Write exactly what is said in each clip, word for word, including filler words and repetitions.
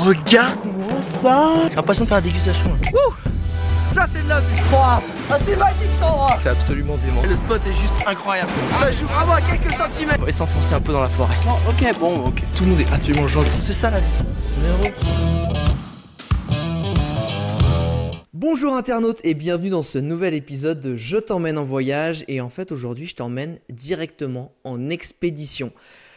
regarde-moi ça. J'ai l'impression de faire la dégustation. Hein. Ouh, ça c'est de la vue. Ah, c'est magique cet endroit. C'est absolument dément. Et le spot est juste incroyable. Ça joue vraiment à quelques centimètres. On va s'enfoncer un peu dans la forêt. Oh, ok, bon, ok. Tout le monde est absolument gentil. C'est ça la vie. Bonjour internautes et bienvenue dans ce nouvel épisode de Je t'emmène en voyage. Et en fait aujourd'hui je t'emmène directement en expédition.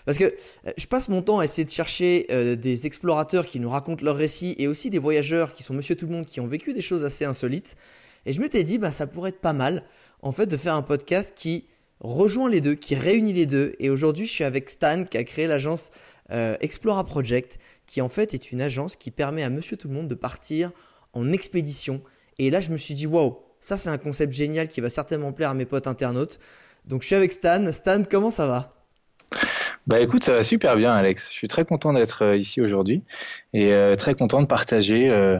Parce que je passe mon temps à essayer de chercher euh, des explorateurs qui nous racontent leurs récits et aussi des voyageurs qui sont monsieur tout le monde qui ont vécu des choses assez insolites. Et je m'étais dit bah ça pourrait être pas mal en fait de faire un podcast qui rejoint les deux, qui réunit les deux. Et aujourd'hui je suis avec Stan qui a créé l'agence euh, Explora Project, qui en fait est une agence qui permet à monsieur tout le monde de partir en expédition. Et là, je me suis dit, waouh, ça c'est un concept génial qui va certainement plaire à mes potes internautes. Donc, je suis avec Stan. Stan, comment ça va? Bah écoute, ça va super bien, Alex. Je suis très content d'être ici aujourd'hui et euh, très content de partager euh,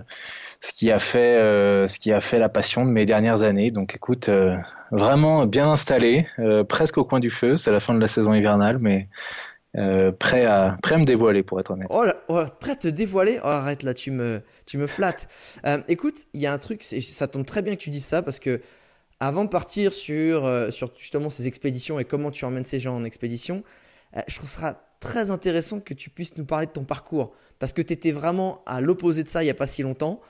ce qui a fait, euh, ce qui a fait la passion de mes dernières années. Donc, écoute, euh, vraiment bien installé, euh, presque au coin du feu. C'est la fin de la saison hivernale, mais euh, prêt à, prêt à me dévoiler, pour être honnête. Oh là, oh, prêt à te dévoiler? Oh, arrête là, tu me, tu me flattes. Euh, écoute, il y a un truc, ça tombe très bien que tu dises ça parce que avant de partir sur, euh, sur justement ces expéditions et comment tu emmènes ces gens en expédition, euh, je trouve ça très intéressant que tu puisses nous parler de ton parcours parce que tu étais vraiment à l'opposé de ça il n'y a pas si longtemps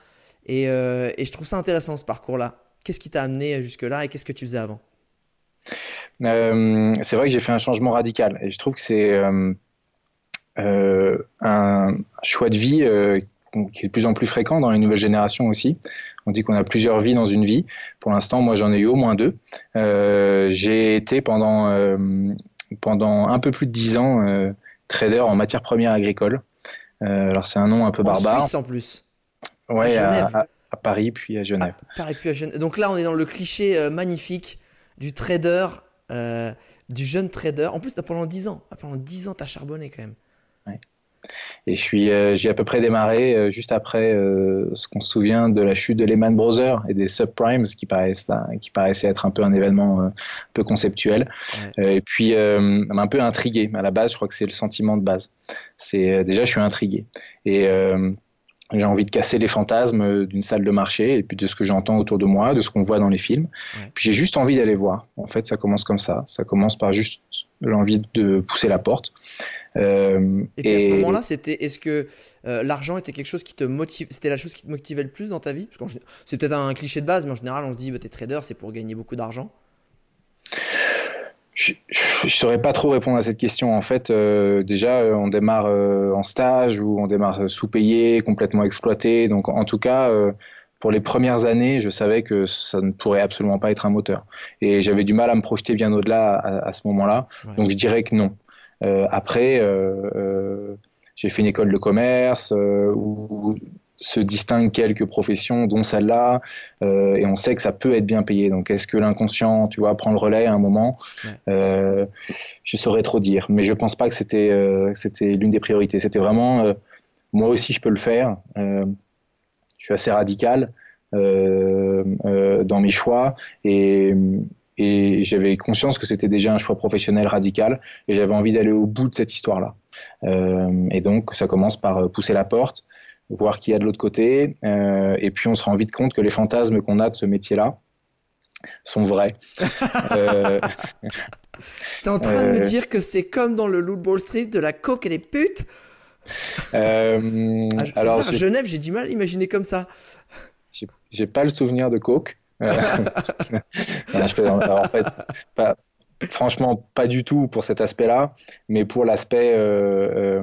et, euh, et je trouve ça intéressant ce parcours-là. Qu'est-ce qui t'a amené jusque-là et qu'est-ce que tu faisais avant? Euh, c'est vrai que j'ai fait un changement radical et je trouve que c'est euh, euh, un choix de vie euh, qui est de plus en plus fréquent dans les nouvelles générations aussi. On dit qu'on a plusieurs vies dans une vie. Pour l'instant, moi, j'en ai eu au moins deux. Euh, j'ai été pendant, euh, pendant un peu plus de dix ans euh, trader en matières premières agricoles. Euh, alors, c'est un nom un peu en barbare. En Suisse, en plus. Ouais, à, à, à Paris, puis à Genève. À Paris, puis à Genève. Donc là, on est dans le cliché euh, magnifique du trader, euh, du jeune trader. En plus, pendant dix ans, pendant dix ans, t'as charbonné quand même. Ouais. Et je suis, euh, j'ai à peu près démarré euh, juste après euh, ce qu'on se souvient de la chute de Lehman Brothers et des subprimes qui paraissent, qui paraissaient être un peu un événement euh, un peu conceptuel. Ouais. Euh, et puis, euh, un peu intrigué. À la base, je crois que c'est le sentiment de base. C'est euh, déjà, je suis intrigué. Et euh, j'ai envie de casser les fantasmes d'une salle de marché et puis de ce que j'entends autour de moi, de ce qu'on voit dans les films. Ouais. Puis j'ai juste envie d'aller voir. En fait, ça commence comme ça. Ça commence par juste l'envie de pousser la porte. Euh, et puis et... à ce moment-là, c'était, est-ce que euh, l'argent était quelque chose qui te motive, c'était la chose qui te motivait le plus dans ta vie? Parce que c'est peut-être un cliché de base, mais en général, on se dit, bah, t'es trader, c'est pour gagner beaucoup d'argent. Je ne saurais pas trop répondre à cette question. En fait, euh, déjà, on démarre euh, en stage ou on démarre sous-payé, complètement exploité. Donc, en tout cas, euh, pour les premières années, je savais que ça ne pourrait absolument pas être un moteur. Et j'avais du mal à me projeter bien au-delà à, à ce moment-là. Ouais. Donc, je dirais que non. Euh, après, euh, euh, j'ai fait une école de commerce euh, où se distinguent quelques professions, dont celle-là, euh, et on sait que ça peut être bien payé. Donc, est-ce que l'inconscient, tu vois, prend le relais à un moment? Ouais. euh, Je saurais trop dire, mais je pense pas que c'était euh, que c'était l'une des priorités. C'était vraiment, euh, moi aussi, je peux le faire. Euh, je suis assez radical euh, euh, dans mes choix et et j'avais conscience que c'était déjà un choix professionnel radical et j'avais envie d'aller au bout de cette histoire-là. Euh, et donc, ça commence par pousser la porte, voir qui y a de l'autre côté, euh, et puis on se rend vite compte que les fantasmes qu'on a de ce métier-là sont vrais. euh... T'es en train euh... de me dire que c'est comme dans le Loot Ball Street, de la coke et des putes? euh... ah, Alors, bizarre, à Genève, j'ai du mal à imaginer comme ça. J'ai, j'ai pas le souvenir de coke. euh... non, je peux... Alors, en fait, pas... franchement, pas du tout pour cet aspect-là, mais pour l'aspect Euh, euh...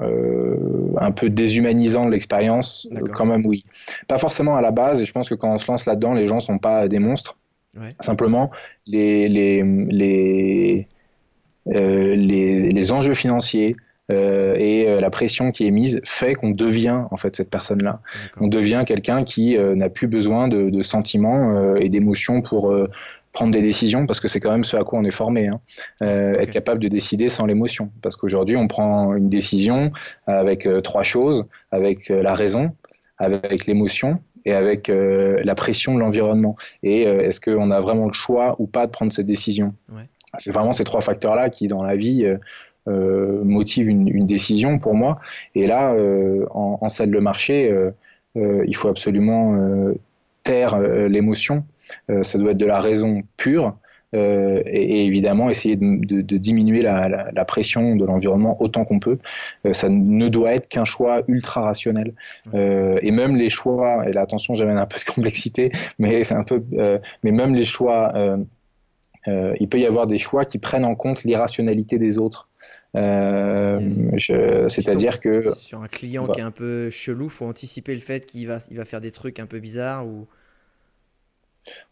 Euh, un peu déshumanisant de l'expérience, euh, quand même, oui. Pas forcément à la base, et je pense que quand on se lance là-dedans, les gens ne sont pas des monstres. Ouais. Simplement, les, les, les, euh, les, les enjeux financiers euh, et euh, la pression qui est mise fait qu'on devient en fait cette personne-là. D'accord. On devient quelqu'un qui euh, n'a plus besoin de, de sentiments euh, et d'émotions pour Euh, prendre des décisions, parce que c'est quand même ce à quoi on est formé, hein. euh, okay. Être capable de décider sans l'émotion, parce qu'aujourd'hui on prend une décision avec euh, trois choses, avec euh, la raison, avec l'émotion et avec euh, la pression de l'environnement, et euh, est-ce qu'on a vraiment le choix ou pas de prendre cette décision? Ouais. C'est vraiment ces trois facteurs-là qui dans la vie euh, euh, motive une, une décision pour moi. Et là, euh, en, en salle de marché, euh, euh, il faut absolument euh, taire euh, l'émotion. Euh, ça doit être de la raison pure. Euh, et, et évidemment essayer de, de, de diminuer la, la, la pression de l'environnement autant qu'on peut. Euh, ça ne doit être qu'un choix ultra rationnel. Euh, et même les choix, et là attention j'amène un peu de complexité, mais, c'est un peu, euh, mais même les choix, euh, euh, il peut y avoir des choix qui prennent en compte l'irrationalité des autres. Euh, je, c'est-à-dire que... Sur un client bah. qui est un peu chelou, il faut anticiper le fait qu'il va, il va faire des trucs un peu bizarres ou...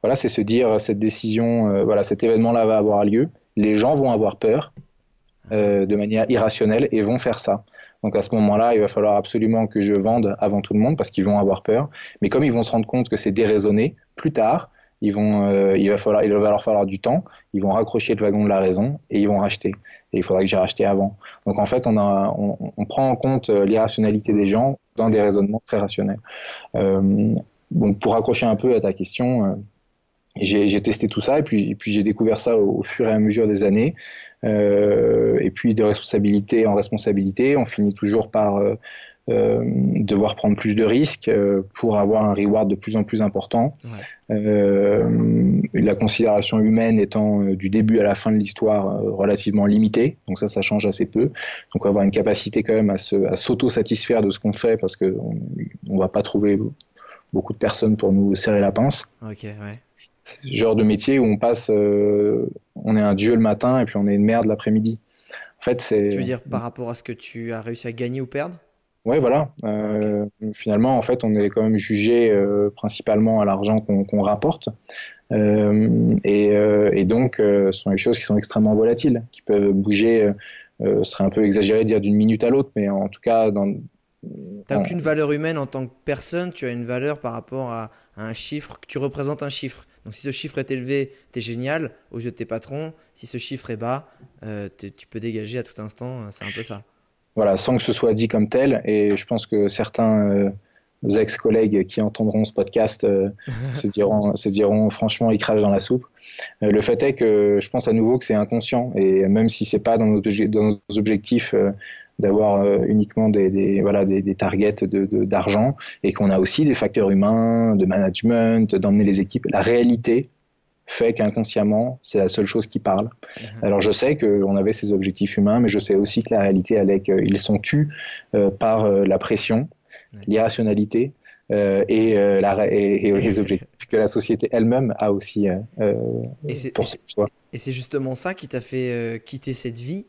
Voilà, c'est se dire cette décision, euh, voilà, cet événement-là va avoir lieu. Les gens vont avoir peur euh, de manière irrationnelle et vont faire ça. Donc à ce moment-là, il va falloir absolument que je vende avant tout le monde parce qu'ils vont avoir peur. Mais comme ils vont se rendre compte que c'est déraisonné, plus tard, ils vont, euh, il va falloir, il va leur falloir du temps. Ils vont raccrocher le wagon de la raison et ils vont racheter. Et il faudra que j'ai racheté avant. Donc en fait, on, a, on, on prend en compte l'irrationalité des gens dans des raisonnements très rationnels. Euh, Donc pour raccrocher un peu à ta question, euh, j'ai, j'ai testé tout ça et puis, et puis j'ai découvert ça au, au fur et à mesure des années. Euh, et puis de responsabilité en responsabilité, on finit toujours par euh, euh, devoir prendre plus de risques euh, pour avoir un reward de plus en plus important. Ouais. Euh, la considération humaine étant euh, du début à la fin de l'histoire euh, relativement limitée, donc ça, ça change assez peu. Donc avoir une capacité quand même à, se, à s'auto-satisfaire de ce qu'on fait parce qu'on ne va pas trouver... beaucoup de personnes pour nous serrer la pince. Okay, ouais. C'est le genre de métier où on passe, euh, on est un dieu le matin et puis on est une merde l'après-midi. En fait, c'est... Tu veux dire par rapport à ce que tu as réussi à gagner ou perdre ? Oui, voilà. Euh, okay. Finalement, en fait, on est quand même jugé euh, principalement à l'argent qu'on, qu'on rapporte. Euh, et, euh, et donc, euh, ce sont des choses qui sont extrêmement volatiles, qui peuvent bouger, euh, ce serait un peu exagéré de dire d'une minute à l'autre, mais en tout cas, dans... T'as aucune valeur humaine en tant que personne, tu as une valeur par rapport à, à un chiffre, que tu représentes un chiffre. Donc si ce chiffre est élevé, t'es génial aux yeux de tes patrons. Si ce chiffre est bas, euh, tu peux dégager à tout instant, c'est un peu ça. Voilà, sans que ce soit dit comme tel. Et je pense que certains euh, ex-collègues qui entendront ce podcast euh, se, diront, se diront franchement, ils crachent dans la soupe. Euh, le fait est que je pense à nouveau que c'est inconscient. Et même si c'est pas dans nos, dans nos objectifs... Euh, d'avoir euh, uniquement des, des, voilà, des, des targets de, de, d'argent et qu'on a aussi des facteurs humains, de management, d'emmener les équipes. La réalité fait qu'inconsciemment, c'est la seule chose qui parle. Mmh. Alors, je sais qu'on avait ces objectifs humains, mais je sais aussi que la réalité, avec, euh, ils sont tus euh, par euh, la pression, mmh. l'irrationalité euh, et, euh, la, et, et les objectifs que la société elle-même a aussi euh, et c'est, pour et c'est, ce choix. Et c'est justement ça qui t'a fait euh, quitter cette vie.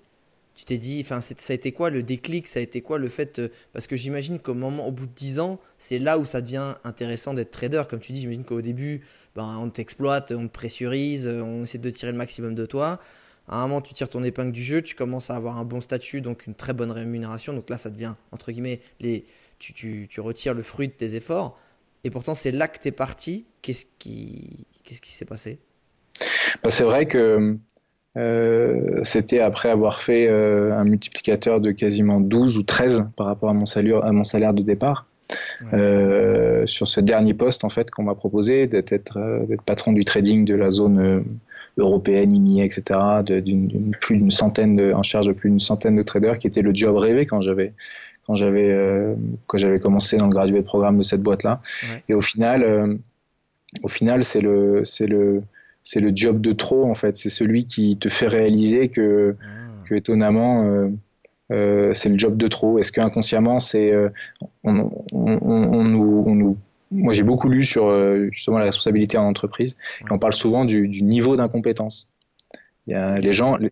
Tu t'es dit, enfin, ça a été quoi le déclic? Ça a été quoi le fait euh, Parce que j'imagine qu'au moment, au bout de dix ans, c'est là où ça devient intéressant d'être trader. Comme tu dis, j'imagine qu'au début, ben, on t'exploite, on te pressurise, on essaie de tirer le maximum de toi. À un moment, tu tires ton épingle du jeu, tu commences à avoir un bon statut, donc une très bonne rémunération. Donc là, ça devient, entre guillemets, les, tu, tu, tu retires le fruit de tes efforts. Et pourtant, c'est là que tu es parti. Qu'est-ce qui, qu'est-ce qui s'est passé? Ben, c'est vrai que... Euh, c'était après avoir fait euh, un multiplicateur de quasiment douze ou treize par rapport à mon salaire, à mon salaire de départ. Ouais. Euh, sur ce dernier poste en fait, qu'on m'a proposé d'être, euh, d'être patron du trading de la zone euh, européenne, I M I A, et cetera, de, d'une, d'une, plus d'une centaine de, en charge de plus d'une centaine de traders, qui était le job rêvé quand j'avais, quand j'avais, euh, quand j'avais commencé dans le gradué de programme de cette boîte-là. Ouais. Et au final, euh, au final c'est le... C'est le C'est le job de trop, en fait. C'est celui qui te fait réaliser que, ah. que étonnamment, euh, euh, c'est le job de trop. Est-ce qu'inconsciemment, c'est. Euh, on, on, on, on nous, on nous... Moi, j'ai beaucoup lu sur euh, justement la responsabilité en entreprise. Ah. Et on parle souvent du, du niveau d'incompétence. Il y a les gens, le,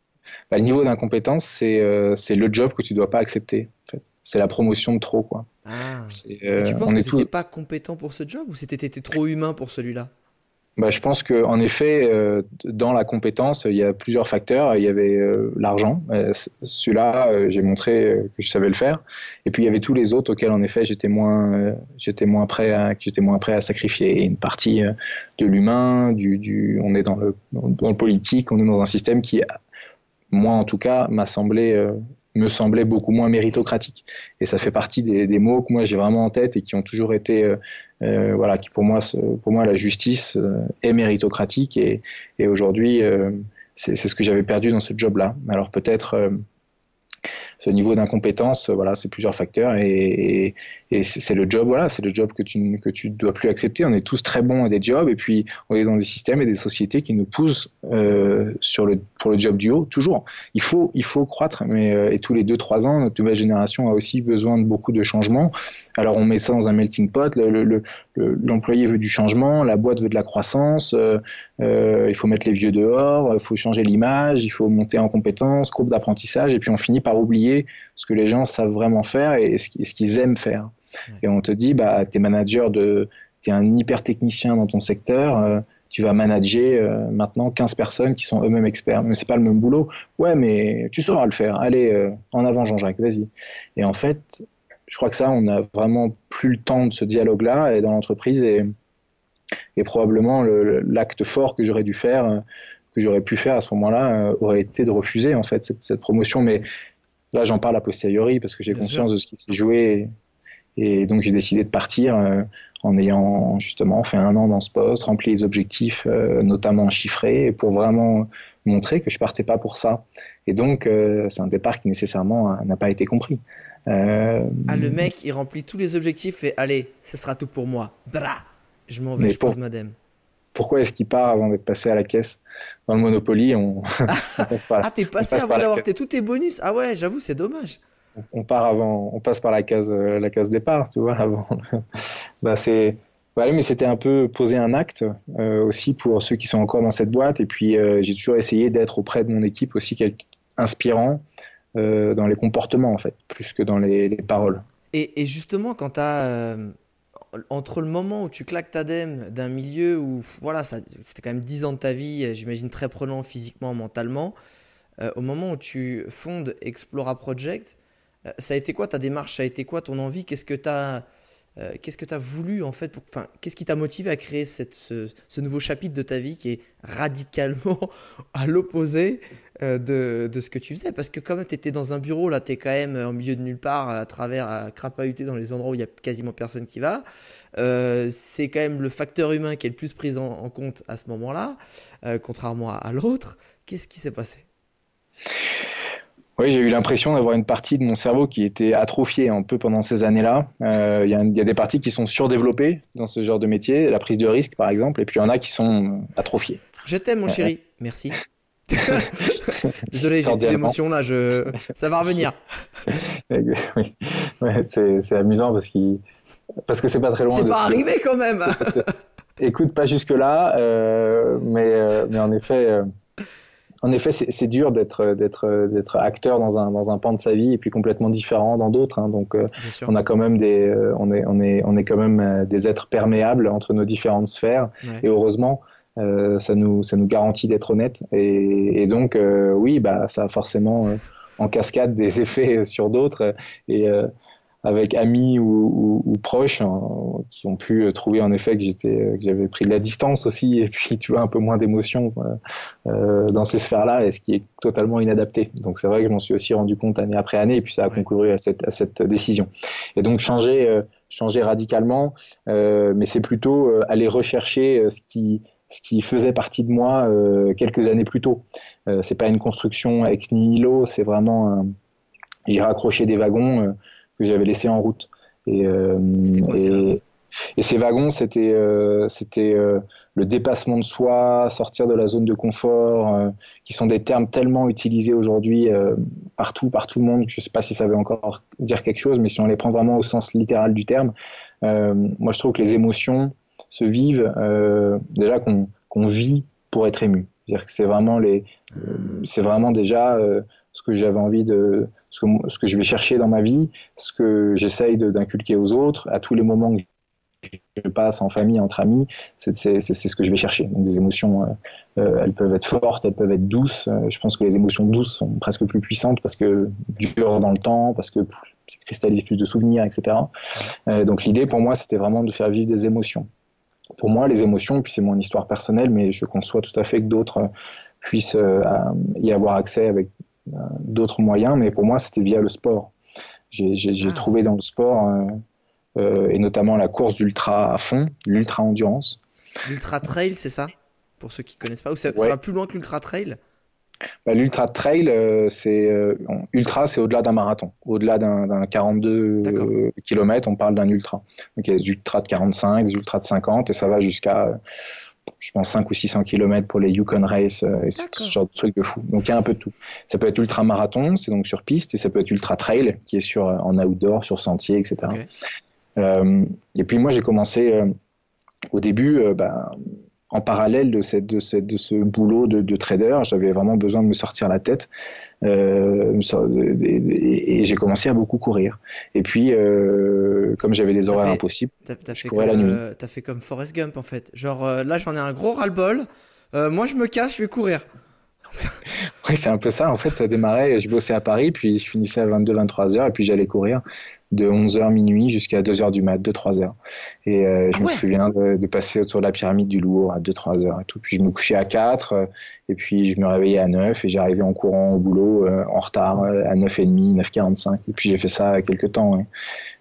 bah, le niveau d'incompétence, c'est, euh, c'est le job que tu ne dois pas accepter. En fait. C'est la promotion de trop, quoi. Ah. C'est, euh, tu penses on que tu n'étais tout... pas compétent pour ce job ou c'était tu étais trop humain pour celui-là? Bah, je pense qu'en effet, euh, dans la compétence, il y a plusieurs facteurs. Il y avait euh, l'argent. Euh, celui-là, euh, j'ai montré euh, que je savais le faire. Et puis, il y avait tous les autres auxquels, en effet, j'étais moins, euh, j'étais moins, prêt, à, j'étais moins prêt à sacrifier. Et une partie euh, de l'humain, du, du, on est dans le, dans le politique, on est dans un système qui, moi en tout cas, m'a semblé... Euh, me semblait beaucoup moins méritocratique. Et ça fait partie des, des mots que moi j'ai vraiment en tête et qui ont toujours été, euh, euh, voilà, qui pour moi, pour moi la justice euh, est méritocratique et, et aujourd'hui, euh, c'est, c'est ce que j'avais perdu dans ce job-là. Alors peut-être, euh, Ce niveau d'incompétence, voilà, c'est plusieurs facteurs et, et, et c'est le job, voilà, c'est le job que tu que tu dois plus accepter. On est tous très bons à des jobs et puis on est dans des systèmes et des sociétés qui nous poussent euh, sur le pour le job du haut toujours. Il faut il faut croître, mais euh, et tous les deux trois ans, notre nouvelle génération a aussi besoin de beaucoup de changements. Alors on met ça dans un melting pot. Le, le, le, l'employé veut du changement, la boîte veut de la croissance. Euh, euh, il faut mettre les vieux dehors, il faut changer l'image, il faut monter en compétences, courbe d'apprentissage, et puis on finit par oublier ce que les gens savent vraiment faire et ce qu'ils aiment faire. Ouais. Et on te dit, bah, t'es manager de, t'es un hyper technicien dans ton secteur, euh, tu vas manager euh, maintenant quinze personnes qui sont eux-mêmes experts. Mais c'est pas le même boulot. Ouais, mais tu sauras le faire. Allez, euh, en avant Jean-Jacques, vas-y. Et en fait, je crois que ça, on n'a vraiment plus le temps de ce dialogue-là et dans l'entreprise et, et probablement le, l'acte fort que j'aurais dû faire, que j'aurais pu faire à ce moment-là, aurait été de refuser en fait cette, cette promotion. Mais là, j'en parle a posteriori parce que j'ai Bien conscience sûr. de ce qui s'est joué et, et donc j'ai décidé de partir euh, en ayant justement fait un an dans ce poste, rempli les objectifs, euh, notamment chiffrés, pour vraiment montrer que je partais pas pour ça. Et donc, euh, c'est un départ qui nécessairement n'a pas été compris. Euh... Ah, le mec, il remplit tous les objectifs et allez, ce sera tout pour moi. Bra, je m'en vais, mais je pour... pose madame. Pourquoi est-ce qu'il part avant d'être passé à la caisse? Dans le Monopoly, on, on passe par la... Ah, t'es passé avant d'avoir tous tes bonus? Ah ouais, j'avoue, c'est dommage. On, on part avant, on passe par la case, la case départ, tu vois, avant. Bah, c'est... Ouais, mais c'était un peu poser un acte euh, aussi pour ceux qui sont encore dans cette boîte. Et puis, euh, j'ai toujours essayé d'être auprès de mon équipe aussi quelque... inspirant. Euh, dans les comportements en fait, plus que dans les, les paroles. Et, et justement, quand t'as, euh, entre le moment où tu claques ta dème d'un milieu où voilà, ça, c'était quand même dix ans de ta vie, j'imagine très prenant physiquement, mentalement, euh, au moment où tu fondes Explora Project, euh, ça a été quoi ta démarche? Ça a été quoi ton envie? Qu'est-ce que t'as, euh, qu'est-ce que t'as voulu en fait pour, enfin, qu'est-ce qui t'a motivé à créer cette, ce, ce nouveau chapitre de ta vie qui est radicalement à l'opposé De, de ce que tu faisais? Parce que quand même tu étais dans un bureau, là tu es quand même au milieu de nulle part, à travers, à crapahuter dans les endroits où il n'y a quasiment personne qui va. Euh, c'est quand même le facteur humain qui est le plus pris en, en compte à ce moment-là, euh, contrairement à, à l'autre. Qu'est-ce qui s'est passé? Oui, j'ai eu l'impression d'avoir une partie de mon cerveau qui était atrophiée un peu pendant ces années-là. Euh, y a, y a des parties qui sont surdéveloppées dans ce genre de métier, la prise de risque par exemple, et puis il y en a qui sont atrophiées. Je t'aime mon chéri, merci. Désolé, j'ai des émotions là, je... ça va revenir. Oui. Ouais, c'est, c'est amusant parce, qu'il... parce que c'est pas très loin. C'est de pas arrivé que... quand même. Écoute, pas jusque-là, euh, mais, euh, mais en effet, euh, en effet c'est, c'est dur d'être, d'être, d'être acteur dans un, dans un pan de sa vie et puis complètement différent dans d'autres. Hein, donc, euh, on, a quand même des, euh, on, est, on, est, on est quand même euh, des êtres perméables entre nos différentes sphères ouais. Et heureusement. Euh, ça nous ça nous garantit d'être honnête et, et donc euh, oui bah ça a forcément euh, en cascade des effets euh, sur d'autres et euh, avec amis ou, ou, ou proches hein, qui ont pu euh, trouver en effet que j'étais euh, que j'avais pris de la distance aussi et puis tu vois un peu moins d'émotion euh, euh, dans ces sphères là et ce qui est totalement inadapté, donc c'est vrai que je m'en suis aussi rendu compte année après année et puis ça a concouru à cette à cette décision et donc changer euh, changer radicalement euh, mais c'est plutôt euh, aller rechercher euh, ce qui ce qui faisait partie de moi euh, quelques années plus tôt. Euh, c'est pas une construction ex nihilo, c'est vraiment un... j'ai raccroché des wagons euh, que j'avais laissés en route. Et, euh, c'était quoi, et, ces et ces wagons, c'était, euh, c'était euh, le dépassement de soi, sortir de la zone de confort, euh, qui sont des termes tellement utilisés aujourd'hui euh, partout, par tout le monde. Je sais pas si ça veut encore dire quelque chose, mais si on les prend vraiment au sens littéral du terme, euh, moi je trouve que les émotions se vivent euh, déjà qu'on, qu'on vit pour être ému. C'est-à-dire que c'est vraiment les, euh, c'est vraiment déjà euh, ce que j'avais envie de, ce que, ce que je vais chercher dans ma vie, ce que j'essaye de, d'inculquer aux autres à tous les moments que je passe en famille, entre amis, c'est, c'est, c'est, c'est ce que je vais chercher. Donc des émotions, euh, euh, elles peuvent être fortes, elles peuvent être douces. Euh, je pense que les émotions douces sont presque plus puissantes parce que durent dans le temps, parce que ça cristallise plus de souvenirs, et cetera. Euh, donc l'idée pour moi, c'était vraiment de faire vivre des émotions. Pour moi, les émotions, puis c'est mon histoire personnelle, mais je conçois tout à fait que d'autres puissent euh, y avoir accès avec euh, d'autres moyens. Mais pour moi, c'était via le sport. J'ai, j'ai, j'ai trouvé dans le sport, euh, euh, et notamment la course d'ultra à fond, l'ultra endurance. L'ultra trail, c'est ça? Pour ceux qui ne connaissent pas, ou ça, ouais. Ça va plus loin que l'ultra trail? Bah, l'ultra trail, euh, c'est euh, ultra, c'est au-delà d'un marathon, au-delà d'un, d'un quarante-deux euh, km, on parle d'un ultra. Donc il y a des ultras de quarante-cinq, des ultras de cinquante, et ça va jusqu'à, euh, je pense, cinq ou six cents km pour les Yukon Race, euh, et c'est ce genre de truc de fou. Donc il y a un peu de tout. Ça peut être ultra marathon, c'est donc sur piste, et ça peut être ultra trail, qui est sur euh, en outdoor, sur sentier, et cetera. Okay. Euh, et puis moi j'ai commencé euh, au début, euh, bah, en parallèle de, cette, de, cette, de ce boulot de, de trader, j'avais vraiment besoin de me sortir la tête euh, et, et, et j'ai commencé à beaucoup courir. Et puis, euh, comme j'avais des horaires impossibles, t'as, t'as je courais comme, la nuit. Euh, t'as fait comme Forrest Gump en fait. Genre euh, là, j'en ai un gros ras-le-bol. Euh, moi, je me casse, je vais courir. Oui, c'est un peu ça. En fait, ça démarrait. Je bossais à Paris, puis je finissais à vingt-deux, vingt-trois heures et puis j'allais courir de onze heures minuit jusqu'à deux heures du mat, deux trois heures. Et euh, je ah ouais. me souviens de, de passer autour de la pyramide du Louvre à deux trois heures et tout. Puis je me couchais à quatre euh, et puis je me réveillais à neuf et j'arrivais en courant au boulot euh, en retard euh, à neuf heures trente, neuf heures quarante-cinq. Et puis j'ai fait ça quelques temps. Ouais.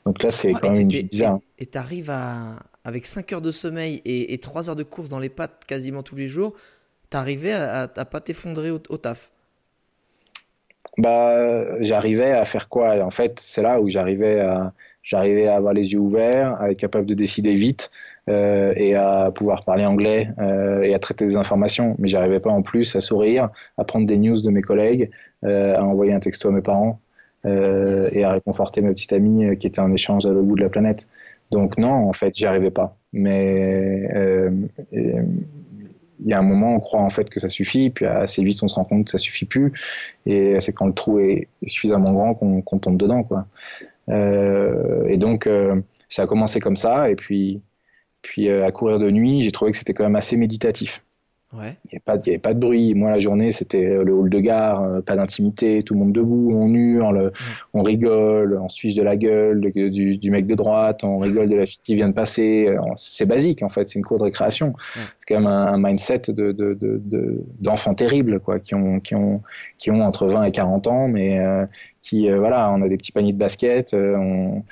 Donc là, c'est oh, quand même bizarre. Et t'arrives à, avec cinq heures de sommeil et, et trois heures de course dans les pattes quasiment tous les jours, t'arrivais à, à, à pas t'effondrer au, au taf? Bah, j'arrivais à faire quoi? En fait, c'est là où j'arrivais à, j'arrivais à avoir les yeux ouverts, à être capable de décider vite euh, et à pouvoir parler anglais euh, et à traiter des informations. Mais j'arrivais pas en plus à sourire, à prendre des news de mes collègues, euh, à envoyer un texto à mes parents euh, et à réconforter ma petite amie qui était en échange à l'autre bout de la planète. Donc non, en fait, j'y arrivais pas. Mais euh, et, il y a un moment, on croit en fait que ça suffit, puis assez vite, on se rend compte que ça suffit plus. Et c'est quand le trou est suffisamment grand qu'on, qu'on tombe dedans, quoi. Euh, et donc, euh, ça a commencé comme ça. Et puis, puis euh, à courir de nuit, j'ai trouvé que c'était quand même assez méditatif. Ouais. Il n'y avait, avait pas de bruit. Moi, la journée, c'était le hall de gare, pas d'intimité, tout le monde debout, on hurle, ouais. on rigole, on se fiche de la gueule de, du, du mec de droite, on rigole de la fille qui vient de passer. C'est basique, en fait, c'est une cour de récréation. Ouais. C'est quand même un, un mindset de, de, de, de, d'enfants terribles, quoi, qui ont, qui, ont, qui ont entre vingt et quarante ans, mais euh, qui, euh, voilà, on a des petits paniers de basket, euh, on...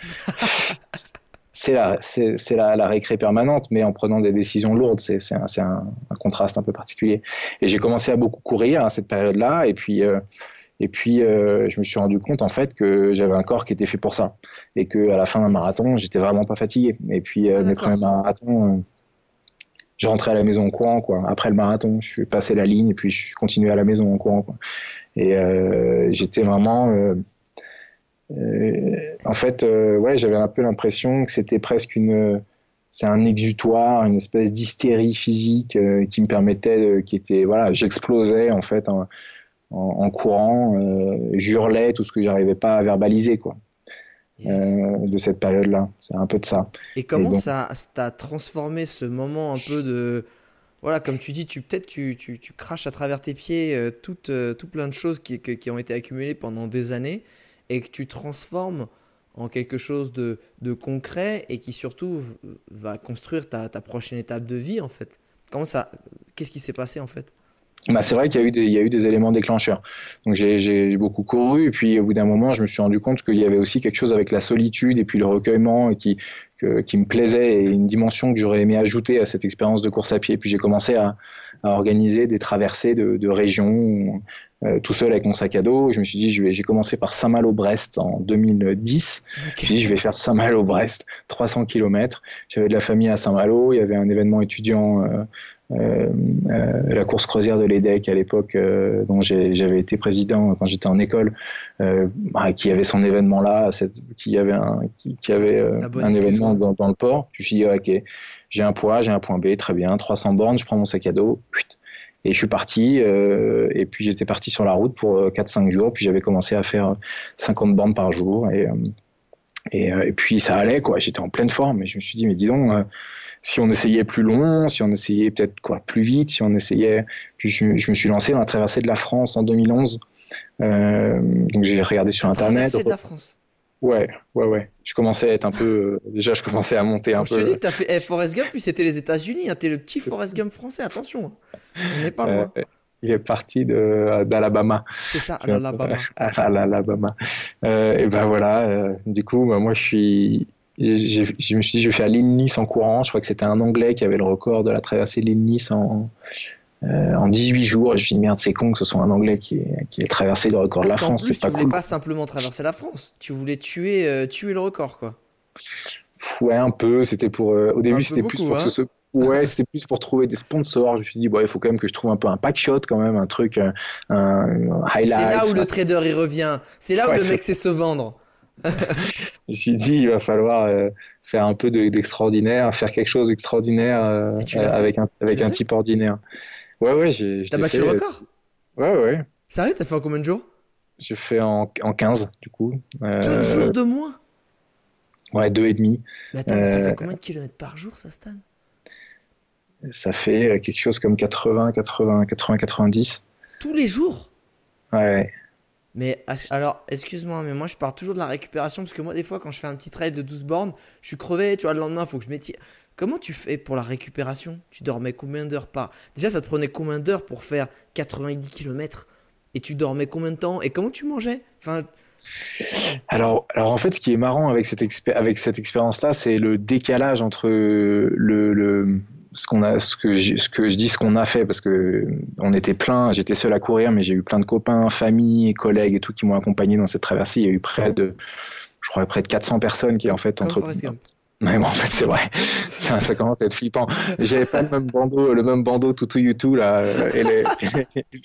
C'est, la, c'est, c'est la, la récré permanente, mais en prenant des décisions lourdes, c'est, c'est, un, c'est un, un contraste un peu particulier. Et j'ai commencé à beaucoup courir à cette période-là, et puis, euh, et puis euh, je me suis rendu compte en fait que j'avais un corps qui était fait pour ça, et que à la fin d'un marathon, j'étais vraiment pas fatigué. Et puis euh, mes premiers marathons, euh, je rentrais à la maison en courant, quoi. Après le marathon, je suis passé la ligne, et puis je continuais à la maison en courant, quoi. Et euh, j'étais vraiment euh, Euh, en fait, euh, ouais, j'avais un peu l'impression que c'était presque une, c'est un exutoire, une espèce d'hystérie physique euh, qui me permettait, de, qui était, voilà, j'explosais en fait en, en, en courant, euh, j'hurlais tout ce que j'arrivais pas à verbaliser, quoi, yes. euh, de cette période-là. C'est un peu de ça. Et comment Et donc... ça, t'a transformé ce moment un peu de, voilà, comme tu dis, tu peut-être tu, tu, tu craches à travers tes pieds euh, toutes, euh, tout plein de choses qui, qui ont été accumulées pendant des années. Et que tu transformes en quelque chose de, de concret et qui surtout va construire ta, ta prochaine étape de vie, en fait. Comment ça, qu'est-ce qui s'est passé, en fait? Bah, c'est vrai qu'il y a eu des, il y a eu des éléments déclencheurs. Donc j'ai, j'ai beaucoup couru et puis au bout d'un moment, je me suis rendu compte qu'il y avait aussi quelque chose avec la solitude et puis le recueillement et qui, que, qui me plaisait et une dimension que j'aurais aimé ajouter à cette expérience de course à pied. Et puis j'ai commencé à, à organiser des traversées de, de régions euh, tout seul avec mon sac à dos. Je me suis dit, je vais, j'ai commencé par Saint-Malo-Brest en deux mille dix. Okay. Je me suis dit, je vais faire Saint-Malo-Brest, trois cents kilomètres. J'avais de la famille à Saint-Malo, il y avait un événement étudiant euh, Euh, euh, la course croisière de l'E D E C à l'époque euh, dont j'ai, j'avais été président quand j'étais en école, euh, bah, qui avait son événement là, cette, qui avait un, qui, qui avait, euh, un événement dans, dans le port. Je me suis dit, ok, j'ai un point A, j'ai un point B, très bien, trois cents bornes, je prends mon sac à dos, et je suis parti. Euh, et puis j'étais parti sur la route pour quatre cinq jours, puis j'avais commencé à faire cinquante bornes par jour, et, euh, et, et puis ça allait, quoi, j'étais en pleine forme, et je me suis dit, mais dis donc, euh, si on essayait plus long, si on essayait peut-être quoi, plus vite, si on essayait... Puis je, je me suis lancé dans la traversée de la France en deux mille onze. Euh, donc j'ai regardé sur Internet. Traversée de la France. Ouais, ouais, ouais. Je commençais à être un peu... Euh, déjà, je commençais à monter un je peu. Je te dis que t'as fait hey, Forrest Gump, puis c'était les États-Unis. Hein, t'es le petit Forrest Gump français, attention. On n'est pas loin. Euh, il est parti de, d'Alabama. C'est ça, c'est l'Alabama. À l'Alabama. Euh, et ben voilà, euh, du coup, bah, moi je suis... J'ai, je me suis dit, je vais faire l'île Nice en courant. Je crois que c'était un Anglais qui avait le record de la traversée de l'île Nice en, Euh, en dix-huit jours, je me suis dit merde, c'est con que ce soit un Anglais qui ait, qui ait traversé le record Parce de la France. Plus, c'est pas cool. Tu voulais pas simplement traverser la France, tu voulais tuer, euh, tuer le record, quoi. Ouais, un peu. C'était pour. Euh, au début, c'était beaucoup, plus pour hein. ce. Ouais, c'était plus pour trouver des sponsors. Je me suis dit, bon, il faut quand même que je trouve un peu un packshot, quand même, un truc, un, un highlight. C'est là où le trader il revient. C'est là ouais, où le c'est... mec sait se vendre. Je me suis dit, il va falloir euh, faire un peu de, d'extraordinaire, faire quelque chose d'extraordinaire euh, avec un avec un type ordinaire. Ouais, ouais, j'ai. T'as battu le record ? Ouais, ouais. Sérieux, t'as fait en combien de jours ? J'ai fait en, en quinze, du coup. Euh... quinze jours de moins ? Ouais, deux et demi. Mais attends, euh... ça fait combien de kilomètres par jour, ça, Stan ? Ça fait quelque chose comme quatre-vingts, quatre-vingts, quatre-vingts, quatre-vingt-dix. Tous les jours ? Ouais. Mais alors, excuse-moi, mais moi je pars toujours de la récupération parce que moi, des fois, quand je fais un petit trail de douze bornes, je suis crevé, tu vois, le lendemain, il faut que je m'étire. Comment tu fais pour la récupération ? Tu dormais combien d'heures par ? Déjà, ça te prenait combien d'heures pour faire quatre-vingt-dix kilomètres ? Et tu dormais combien de temps ? Et comment tu mangeais ? Enfin... Alors, alors en fait, ce qui est marrant avec cette, expé- avec cette expérience-là, c'est le décalage entre le... le... ce qu'on a, ce que je, ce que je dis, ce qu'on a fait, parce que on était plein, j'étais seul à courir, mais j'ai eu plein de copains, famille, collègues et tout qui m'ont accompagné dans cette traversée. Il y a eu près de, je crois, près de quatre cents personnes qui, en fait, entre. Mais bon, en fait, c'est vrai. Ça, ça commence à être flippant. J'avais pas le même bandeau, le même bandeau toutou youtou là, et les,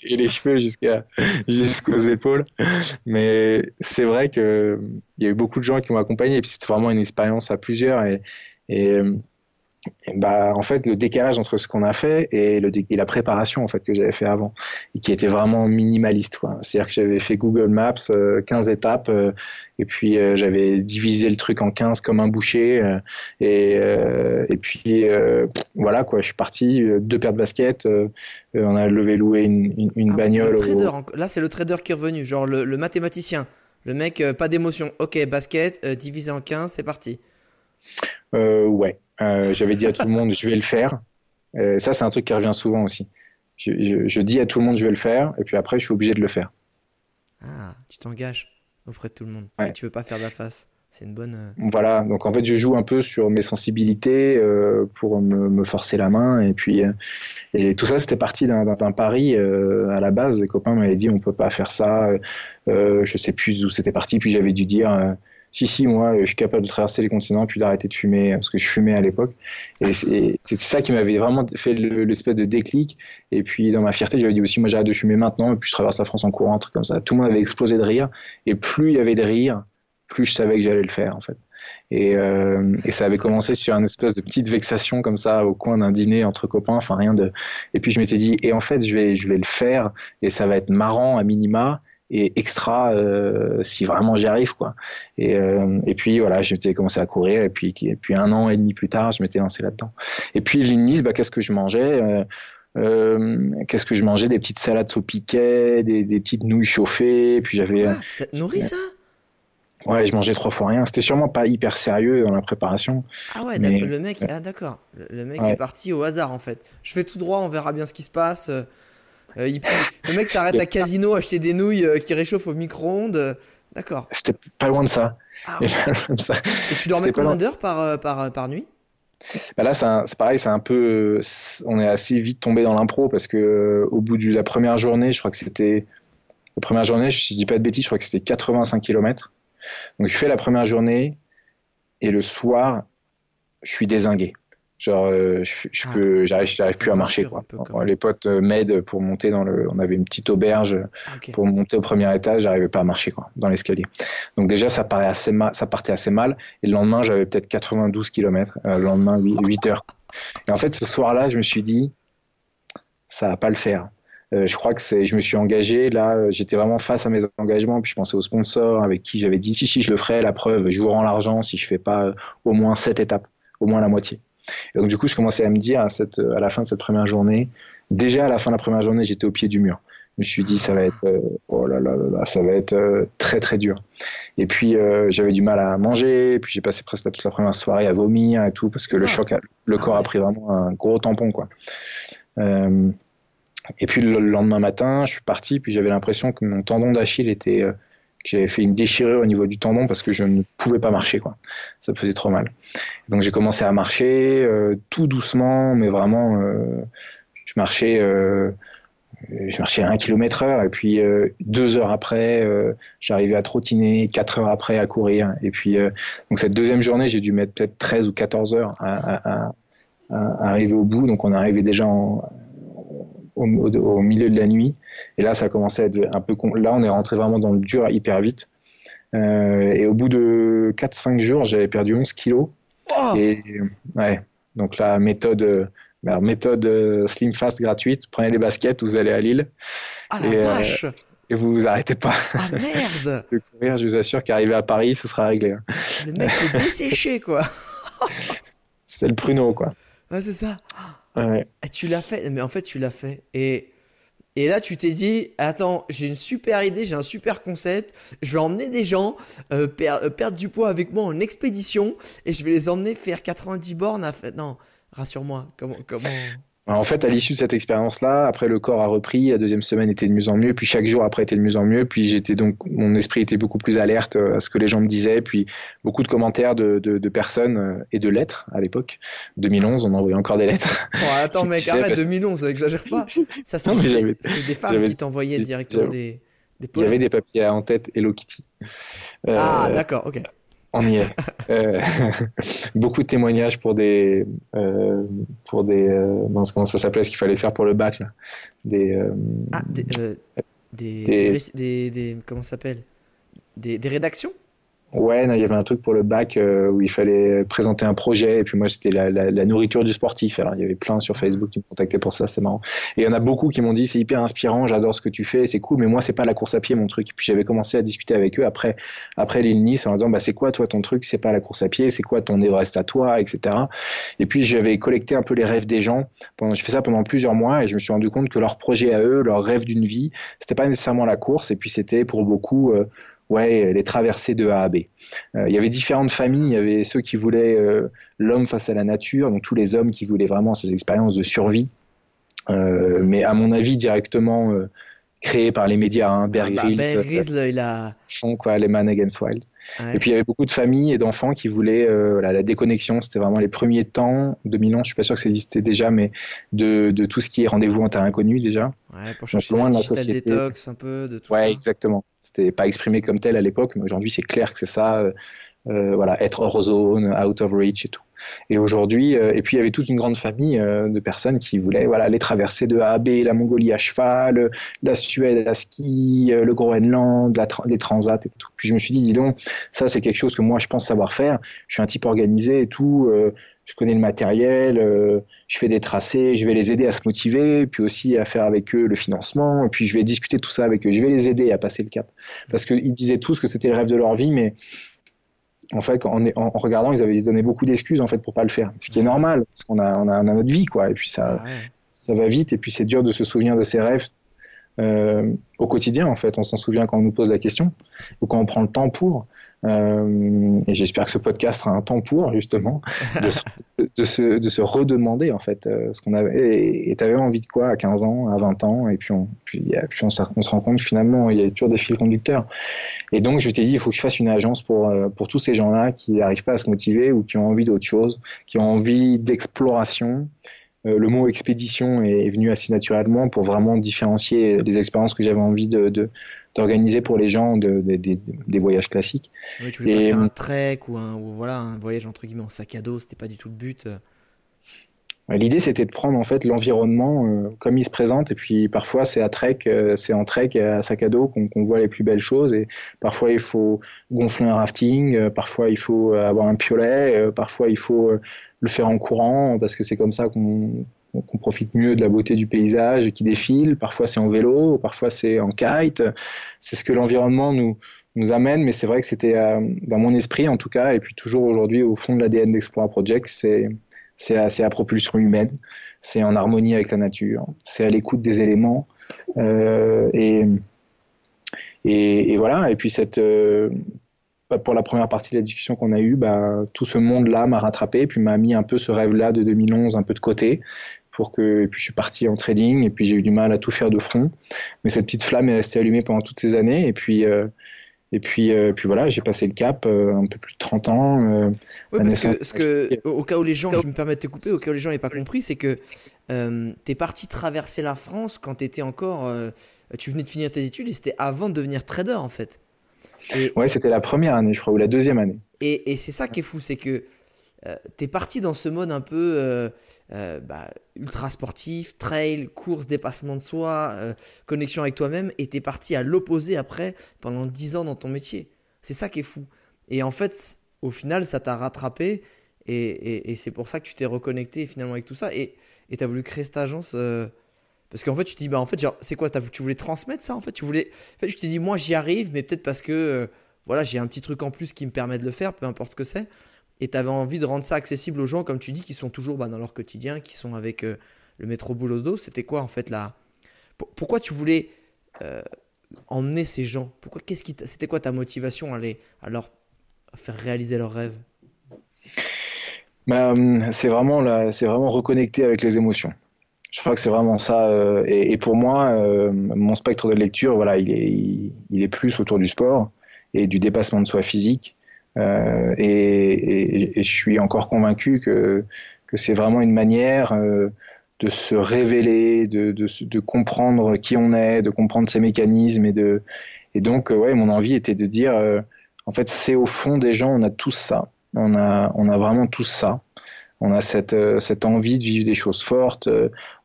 et les cheveux jusqu'à, jusqu'aux épaules. Mais c'est vrai que il y a eu beaucoup de gens qui m'ont accompagné, et puis c'était vraiment une expérience à plusieurs, et, et Et bah, en fait, le décalage entre ce qu'on a fait et, le dé- et la préparation en fait, que j'avais fait avant, et qui était vraiment minimaliste, quoi. C'est-à-dire que j'avais fait Google Maps, euh, quinze étapes, euh, et puis euh, j'avais divisé le truc en quinze comme un boucher, euh, et, euh, et puis euh, voilà, quoi, je suis parti, euh, deux paires de baskets, euh, euh, on a levé loué une, une, une ah, bagnole. Le trader, au... Là, c'est le trader qui est revenu, genre le, le mathématicien, le mec, euh, pas d'émotion, ok, basket, euh, divisé en quinze, c'est parti. Euh, ouais. Euh, j'avais dit à tout le monde je vais le faire, euh, ça c'est un truc qui revient souvent aussi, je, je, je dis à tout le monde je vais le faire et puis après je suis obligé de le faire. Ah, tu t'engages auprès de tout le monde, ouais. Et tu veux pas faire de la face, c'est une bonne... Voilà, donc en fait je joue un peu sur mes sensibilités euh, pour me, me forcer la main, et puis euh, et tout ça c'était parti d'un, d'un, d'un pari euh, à la base. Les copains m'avaient dit on peut pas faire ça, euh, je sais plus où c'était parti, puis j'avais dû dire euh, Si, si, moi, je suis capable de traverser les continents puis d'arrêter de fumer, parce que je fumais à l'époque. Et c'est, et c'est ça qui m'avait vraiment fait le, l'espèce de déclic. Et puis, dans ma fierté, j'avais dit aussi, moi, j'arrête de fumer maintenant, et puis je traverse la France en courant, un truc comme ça. Tout le monde avait explosé de rire. Et plus il y avait de rire, plus je savais que j'allais le faire, en fait. Et, euh, et ça avait commencé sur une espèce de petite vexation, comme ça, au coin d'un dîner entre copains, enfin, rien de. Et puis, je m'étais dit, et en fait, je vais, je vais le faire, et ça va être marrant à minima. Et extra euh, si vraiment j'y arrive, quoi. Et, euh, et puis voilà, j'étais commencé à courir, et puis, et puis un an et demi plus tard, je m'étais lancé là-dedans. Et puis l'unis, bah, qu'est-ce que je mangeais euh, euh, Qu'est-ce que je mangeais des petites salades au piquet, des, des petites nouilles chauffées, puis j'avais... Ah, ça te nourrit, ça ? Ouais, je mangeais trois fois rien. C'était sûrement pas hyper sérieux dans la préparation. Ah ouais, mais... le mec, ah, d'accord. Le, le mec ouais. est parti au hasard, en fait. Je fais tout droit, on verra bien ce qui se passe. Euh, il... Le mec s'arrête à Casino, acheter des nouilles euh, qui réchauffent au micro-ondes. Euh... D'accord. C'était pas loin de ça. Ah, ouais. ça... Et tu dormais combien d'heures par, euh, par, par nuit ? Bah là, c'est, un, c'est pareil, c'est un peu. C'est, on est assez vite tombé dans l'impro parce que euh, au bout de la première journée, je crois que c'était. La première journée, je dis pas de bêtises, je crois que c'était quatre-vingt-cinq kilomètres. Donc je fais la première journée et le soir, je suis dézingué. Genre, euh, je, je ah, peux, j'arrive, j'arrive plus à marcher, quoi. Comme... Les potes euh, m'aident pour monter dans le. On avait une petite auberge okay. pour monter au premier étage. J'arrivais pas à marcher, quoi, dans l'escalier. Donc déjà, ça, paraît assez ma... ça partait assez mal. Et le lendemain, j'avais peut-être quatre-vingt-douze kilomètres. Euh, le lendemain, huit heures. Et en fait, ce soir-là, je me suis dit, ça va pas le faire. Euh, je crois que c'est, je me suis engagé. Là, euh, j'étais vraiment face à mes engagements. Puis je pensais aux sponsors avec qui j'avais dit, si si, je le ferai. La preuve, je vous rends l'argent si je fais pas euh, au moins sept étapes, au moins la moitié. Et donc du coup, je commençais à me dire à, cette, à la fin de cette première journée, déjà à la fin de la première journée, j'étais au pied du mur. Je me suis dit, ça va être, euh, oh là là là, ça va être euh, très très dur. Et puis euh, j'avais du mal à manger, puis j'ai passé presque toute la première soirée à vomir et tout, parce que le choc, a, le corps a pris vraiment un gros tampon, quoi. Euh, et puis le lendemain matin, je suis parti, puis j'avais l'impression que mon tendon d'Achille était, euh, que j'avais fait une déchirure au niveau du tendon parce que je ne pouvais pas marcher, quoi. Ça me faisait trop mal. Donc j'ai commencé à marcher euh, tout doucement, mais vraiment euh, je marchais euh, je marchais à un kilomètre heure et puis euh, deux heures après euh, j'arrivais à trottiner, quatre heures après à courir et puis euh, donc cette deuxième journée j'ai dû mettre peut-être treize ou quatorze heures à, à, à arriver au bout, donc on arrivait déjà en, au, au, au milieu de la nuit et là ça commençait à être un peu con... là on est rentré vraiment dans le dur hyper vite euh, et au bout de quatre cinq jours j'avais perdu onze kilos oh et ouais, donc la méthode Alors, méthode euh, Slim Fast gratuite, prenez des baskets, vous allez à Lille. Ah et, la vache euh, et vous vous arrêtez pas. Ah merde. De courir, je vous assure qu'arriver à Paris, ce sera réglé. Hein. Le mec s'est desséché, quoi. C'était le pruneau, quoi. Ouais, c'est ça. Ouais. Et tu l'as fait, mais en fait, tu l'as fait. Et, et là, tu t'es dit, attends, j'ai une super idée, j'ai un super concept. Je vais emmener des gens euh, per... perdre du poids avec moi en expédition et je vais les emmener faire quatre-vingt-dix bornes à fait. Non. Rassure-moi, comment, comment... En fait, à l'issue de cette expérience-là, après le corps a repris, la deuxième semaine était de mieux en mieux, puis chaque jour après était de mieux en mieux, puis j'étais donc, mon esprit était beaucoup plus alerte à ce que les gens me disaient, puis beaucoup de commentaires de, de, de personnes et de lettres à l'époque. deux mille onze, on envoyait encore des lettres. Oh, attends mec, arrête, parce... deux mille onze, exagère pas. Ça, c'est, non, des, c'est des femmes qui t'envoyaient directement des, des poèmes. Il y avait des papiers en tête Hello Kitty. Euh... Ah d'accord, ok. On y est. Euh, beaucoup de témoignages pour des, euh, pour des, euh, comment ça s'appelait, ce qu'il fallait faire pour le bac là. Des, euh, ah, des, euh, des, des, des, des, des, comment ça s'appelle, des, des rédactions. Ouais, non, il y avait un truc pour le bac euh, où il fallait présenter un projet et puis moi c'était la, la, la nourriture du sportif. Alors il y avait plein sur Facebook qui me contactaient pour ça, c'était marrant. Et il y en a beaucoup qui m'ont dit c'est hyper inspirant, j'adore ce que tu fais, c'est cool, mais moi c'est pas la course à pied mon truc. Et puis j'avais commencé à discuter avec eux après après l'île Nice en leur disant bah c'est quoi toi ton truc, c'est pas la course à pied, c'est quoi ton Everest à toi, et cetera. Et puis j'avais collecté un peu les rêves des gens. Pendant, je fais ça pendant plusieurs mois et je me suis rendu compte que leur projet à eux, leur rêve d'une vie, c'était pas nécessairement la course et puis c'était pour beaucoup euh, ouais, les traversées de A à B. Euh, il y avait différentes familles, il y avait ceux qui voulaient euh, l'homme face à la nature, donc tous les hommes qui voulaient vraiment ces expériences de survie, euh, mais à mon avis directement euh, créées par les médias, hein, Bear Grylls, bah, Bear Grylls euh, il a... quoi, les Man Against Wild. Ouais. Et puis il y avait beaucoup de familles et d'enfants qui voulaient euh, la, la déconnexion, c'était vraiment les premiers temps, deux mille onze, je ne suis pas sûr que ça existait déjà, mais de, de tout ce qui est rendez-vous en terrain inconnu déjà. Ouais, pour chercher un digital détox un peu, de tout ouais, ça. Ouais, exactement. C'était pas exprimé comme tel à l'époque, mais aujourd'hui c'est clair que c'est ça, euh, euh, voilà, être hors zone, out of reach et tout. Et aujourd'hui, euh, et puis il y avait toute une grande famille euh, de personnes qui voulaient voilà, les traverser de A à B, la Mongolie à cheval, la Suède à ski, euh, le Groenland, la tra- les transats et tout. Puis je me suis dit, dis donc, ça c'est quelque chose que moi je pense savoir faire, je suis un type organisé et tout, euh, je connais le matériel, euh, je fais des tracés, je vais les aider à se motiver, puis aussi à faire avec eux le financement, et puis je vais discuter tout ça avec eux, je vais les aider à passer le cap. Parce qu'ils disaient tous que c'était le rêve de leur vie, mais... En fait, en, en regardant, ils avaient donné beaucoup d'excuses en fait pour pas le faire, ce qui est normal parce qu'on a, on a, on a notre vie quoi. Et puis ça, ouais. ça va vite. Et puis c'est dur de se souvenir de ses rêves euh, au quotidien en fait. On s'en souvient quand on nous pose la question ou quand on prend le temps pour. Euh, et j'espère que ce podcast sera un temps pour justement de se, de se, de se redemander en fait euh, ce qu'on avait. Et, et t'avais envie de quoi à quinze ans, à vingt ans, et puis on, puis, puis on, se, on se rend compte que finalement il y a toujours des fils conducteurs. Et donc je t'ai dit il faut que je fasse une agence pour euh, pour tous ces gens-là qui n'arrivent pas à se motiver ou qui ont envie d'autre chose, qui ont envie d'exploration. Euh, le mot expédition est, est venu assez naturellement pour vraiment différencier les expériences que j'avais envie de, de d'organiser pour les gens de, de, de, des voyages classiques. Oui, tu voulais et... pas faire un trek ou un, ou voilà, un voyage entre guillemets en sac à dos, c'était pas du tout le but. L'idée c'était de prendre en fait l'environnement euh, comme il se présente et puis parfois c'est à trek, euh, c'est en trek à sac à dos qu'on, qu'on voit les plus belles choses et parfois il faut gonfler un rafting, euh, parfois il faut avoir un piolet, euh, parfois il faut euh, le faire en courant parce que c'est comme ça qu'on... qu'on profite mieux de la beauté du paysage qui défile, parfois c'est en vélo, parfois c'est en kite, c'est ce que l'environnement nous, nous amène, mais c'est vrai que c'était euh, dans mon esprit en tout cas, et puis toujours aujourd'hui au fond de l'A D N d'Explora Project, c'est, c'est, à, c'est à propulsion humaine, c'est en harmonie avec la nature, c'est à l'écoute des éléments, euh, et, et, et voilà, et puis cette... Euh, pour la première partie de la discussion qu'on a eue, bah, tout ce monde-là m'a rattrapé, puis m'a mis un peu ce rêve-là de deux mille onze un peu de côté, pour que, et puis je suis parti en trading, et puis j'ai eu du mal à tout faire de front, mais cette petite flamme est restée allumée pendant toutes ces années, et puis, euh, Et puis, euh, puis voilà, j'ai passé le cap, euh, un peu plus de trente ans. Euh, oui, parce que, ce que, au cas où les gens, je me permets de te couper, au cas où les gens n'aient pas compris, c'est que euh, tu es parti traverser la France quand tu étais encore. Euh, tu venais de finir tes études et c'était avant de devenir trader en fait. Et, ouais, c'était la première année, je crois, ou la deuxième année. Et, et c'est ça qui est fou, c'est que euh, tu es parti dans ce mode un peu euh, euh, bah, ultra sportif, trail, course, dépassement de soi, euh, connexion avec toi-même, et tu es parti à l'opposé après pendant dix ans dans ton métier. C'est ça qui est fou. Et en fait, au final, ça t'a rattrapé et, et, et c'est pour ça que tu t'es reconnecté finalement avec tout ça et tu as voulu créer cette agence. Euh, Parce qu'en fait, tu te dis, bah, en fait, genre, c'est quoi, tu voulais transmettre ça, en fait, tu voulais, en fait, tu t'es dit, moi, j'y arrive, mais peut-être parce que, euh, voilà, j'ai un petit truc en plus qui me permet de le faire, peu importe ce que c'est. Et tu avais envie de rendre ça accessible aux gens, comme tu dis, qui sont toujours bah, dans leur quotidien, qui sont avec euh, le métro boulot dos. C'était quoi, en fait, là la... Pourquoi tu voulais euh, emmener ces gens? Pourquoi qu'est-ce qui C'était quoi ta motivation à, les, à leur à faire réaliser leurs rêves? Bah, c'est vraiment, la... c'est vraiment reconnecter avec les émotions. Je crois que c'est vraiment ça. Euh, et, et pour moi, euh, mon spectre de lecture, voilà, il est, il, il est plus autour du sport et du dépassement de soi physique. Euh, et, et, et je suis encore convaincu que, que c'est vraiment une manière euh, de se révéler, de, de, de comprendre qui on est, de comprendre ses mécanismes. Et, de, et donc, ouais, mon envie était de dire, euh, en fait, c'est au fond des gens, on a tous ça. On a, on a vraiment tous ça. On a cette, cette envie de vivre des choses fortes,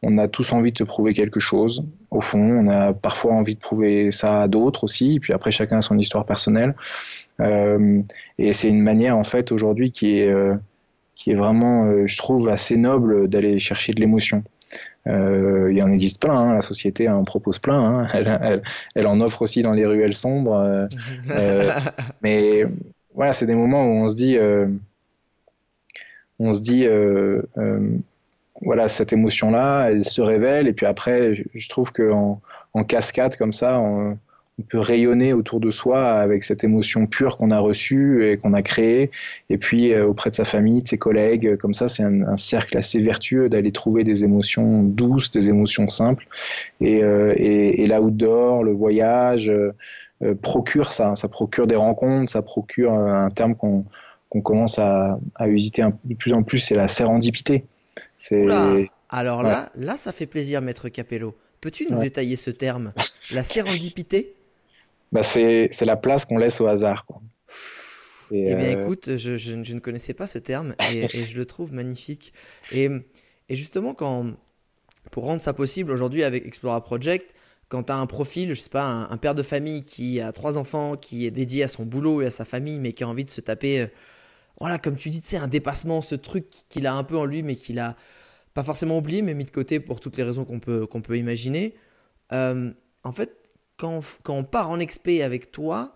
on a tous envie de se prouver quelque chose, au fond, on a parfois envie de prouver ça à d'autres aussi, et puis après chacun a son histoire personnelle. Euh, et c'est une manière en fait aujourd'hui qui est, euh, qui est vraiment, euh, je trouve, assez noble d'aller chercher de l'émotion. Euh, il en existe plein, hein, la société en propose plein, hein, elle, elle, elle en offre aussi dans les ruelles sombres. Euh, euh, mais voilà, c'est des moments où on se dit... Euh, on se dit, euh, euh, voilà, cette émotion-là, elle se révèle. Et puis après, je, je trouve qu'en en cascade, comme ça, on, on peut rayonner autour de soi avec cette émotion pure qu'on a reçue et qu'on a créée. Et puis, euh, auprès de sa famille, de ses collègues, comme ça, c'est un, un cercle assez vertueux d'aller trouver des émotions douces, des émotions simples. Et, euh, et, et l'outdoor, le voyage, euh, euh, procure ça. Ça procure des rencontres, ça procure un terme qu'on... qu'on commence à, à usiter un, de plus en plus, c'est la sérendipité. C'est... Alors ouais. là, là, ça fait plaisir, Maître Capello. Peux-tu nous ouais. détailler ce terme, la sérendipité? Bah, c'est, c'est la place qu'on laisse au hasard, quoi. Et eh bien, euh... écoute, je, je, je ne connaissais pas ce terme et, et je le trouve magnifique. Et, et justement, quand, pour rendre ça possible aujourd'hui avec Explora Project, quand tu as un profil, je sais pas, un, un père de famille qui a trois enfants, qui est dédié à son boulot et à sa famille, mais qui a envie de se taper... Euh, Voilà, comme tu dis, tu sais, un dépassement, ce truc qu'il a un peu en lui, mais qu'il a pas forcément oublié, mais mis de côté pour toutes les raisons qu'on peut, qu'on peut imaginer. Euh, en fait, quand on, quand on part en expé avec toi,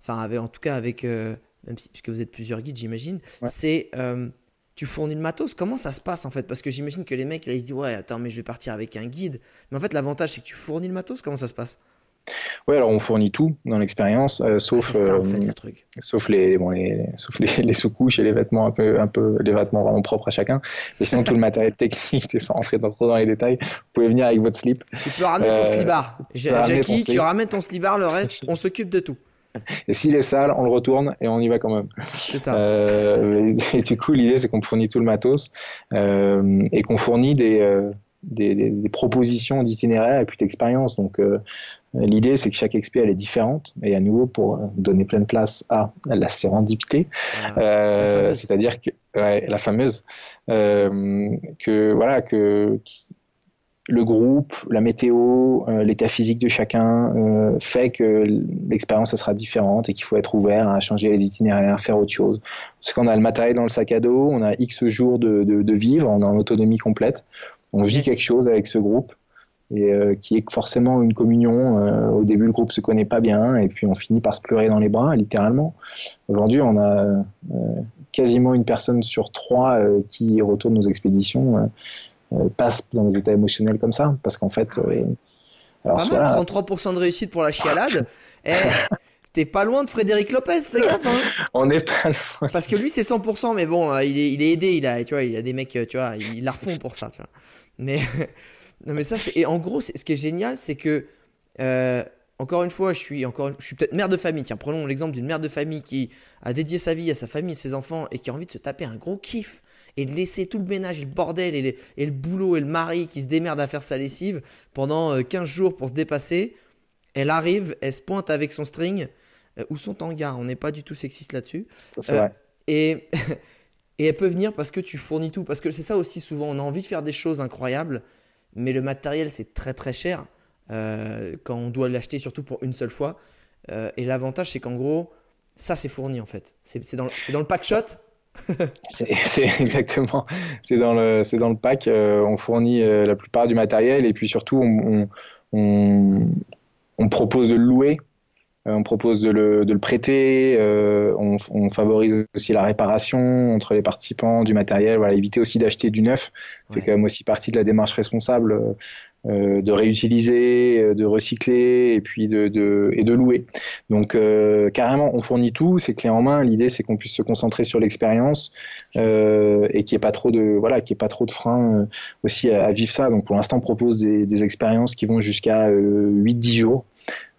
enfin, avec, en tout cas avec, euh, même si, puisque vous êtes plusieurs guides, j'imagine, ouais. c'est, euh, tu fournis le matos. Comment ça se passe en fait? Parce que j'imagine que les mecs, là, ils se disent, ouais, attends, mais je vais partir avec un guide. Mais en fait, l'avantage, c'est que tu fournis le matos. Comment ça se passe? Oui, alors on fournit tout dans l'expérience, euh, sauf, ah, ça, en fait, euh, le truc. sauf les, bon, les, sauf les, les sous-couches et les vêtements un peu, un peu, les vêtements vraiment propres à chacun. Mais sinon tout le matériel technique, sans rentrer dans, trop dans les détails, vous pouvez venir avec votre slip. Tu peux ramener ton euh, slibard. Jackie, tu ramènes ton slibard, le reste, on s'occupe de tout. Et s'il est sale, on le retourne et on y va quand même. C'est ça. Euh, et, et du coup, l'idée, c'est qu'on fournit tout le matos euh, et qu'on fournit des. Euh, Des, des, des propositions d'itinéraires et puis d'expériences. Donc, euh, l'idée, c'est que chaque expé, elle est différente. Et à nouveau, pour donner pleine place à la sérendipité, ah, euh, c'est-à-dire que ouais, la fameuse, euh, que voilà, que le groupe, la météo, euh, l'état physique de chacun euh, fait que l'expérience, elle sera différente et qu'il faut être ouvert à changer les itinéraires, faire autre chose. Parce qu'on a le matériel dans le sac à dos, on a X jours de, de, de vivre, on est en autonomie complète. On vit quelque chose avec ce groupe et euh, qui est forcément une communion. Euh, au début, le groupe se connaît pas bien et puis on finit par se pleurer dans les bras, littéralement. Aujourd'hui, on a euh, quasiment une personne sur trois euh, qui retourne aux expéditions, euh, passe dans des états émotionnels comme ça, parce qu'en fait, euh, alors pas mal, là, trente-trois pour cent de réussite pour la chialade. Et... T'es pas loin de Frédéric Lopez, fais gaffe. Hein. On est pas loin. Parce que lui, c'est cent pour cent, mais bon, il est, il est aidé, il a, tu vois, il a des mecs, tu vois, ils la refont pour ça, tu vois. Mais, non, mais ça, c'est, et en gros, c'est, ce qui est génial, c'est que, euh, encore une fois, je suis, encore, je suis peut-être mère de famille. Tiens, prenons l'exemple d'une mère de famille qui a dédié sa vie à sa famille et ses enfants et qui a envie de se taper un gros kiff et de laisser tout le ménage et le bordel et, les, et le boulot et le mari qui se démerde à faire sa lessive pendant quinze jours pour se dépasser. Elle arrive, elle se pointe avec son string euh, ou son tanga. On n'est pas du tout sexiste là-dessus. C'est euh, vrai. Et, et elle peut venir parce que tu fournis tout. Parce que c'est ça aussi souvent, on a envie de faire des choses incroyables, mais le matériel, c'est très très cher. Euh, quand on doit l'acheter surtout pour une seule fois euh, et l'avantage c'est qu'en gros ça c'est fourni en fait, c'est dans, dans le pack shot. C'est exactement, c'est dans, dans le pack, euh, on fournit euh, la plupart du matériel et puis surtout on, on, on, on propose de le louer, euh, on propose de le, de le prêter, euh, on, on favorise aussi la réparation entre les participants du matériel, voilà, éviter aussi d'acheter du neuf, c'est ouais. Quand même aussi partie de la démarche responsable. Euh, Euh, de réutiliser, de recycler et puis de, de, et de louer. Donc euh, carrément, on fournit tout, c'est clé en main. L'idée, c'est qu'on puisse se concentrer sur l'expérience euh, et qu'il n'y ait pas trop de voilà, qu'il n'y ait pas trop de freins euh, aussi à, à vivre ça. Donc pour l'instant, on propose des, des expériences qui vont jusqu'à euh, huit à dix jours.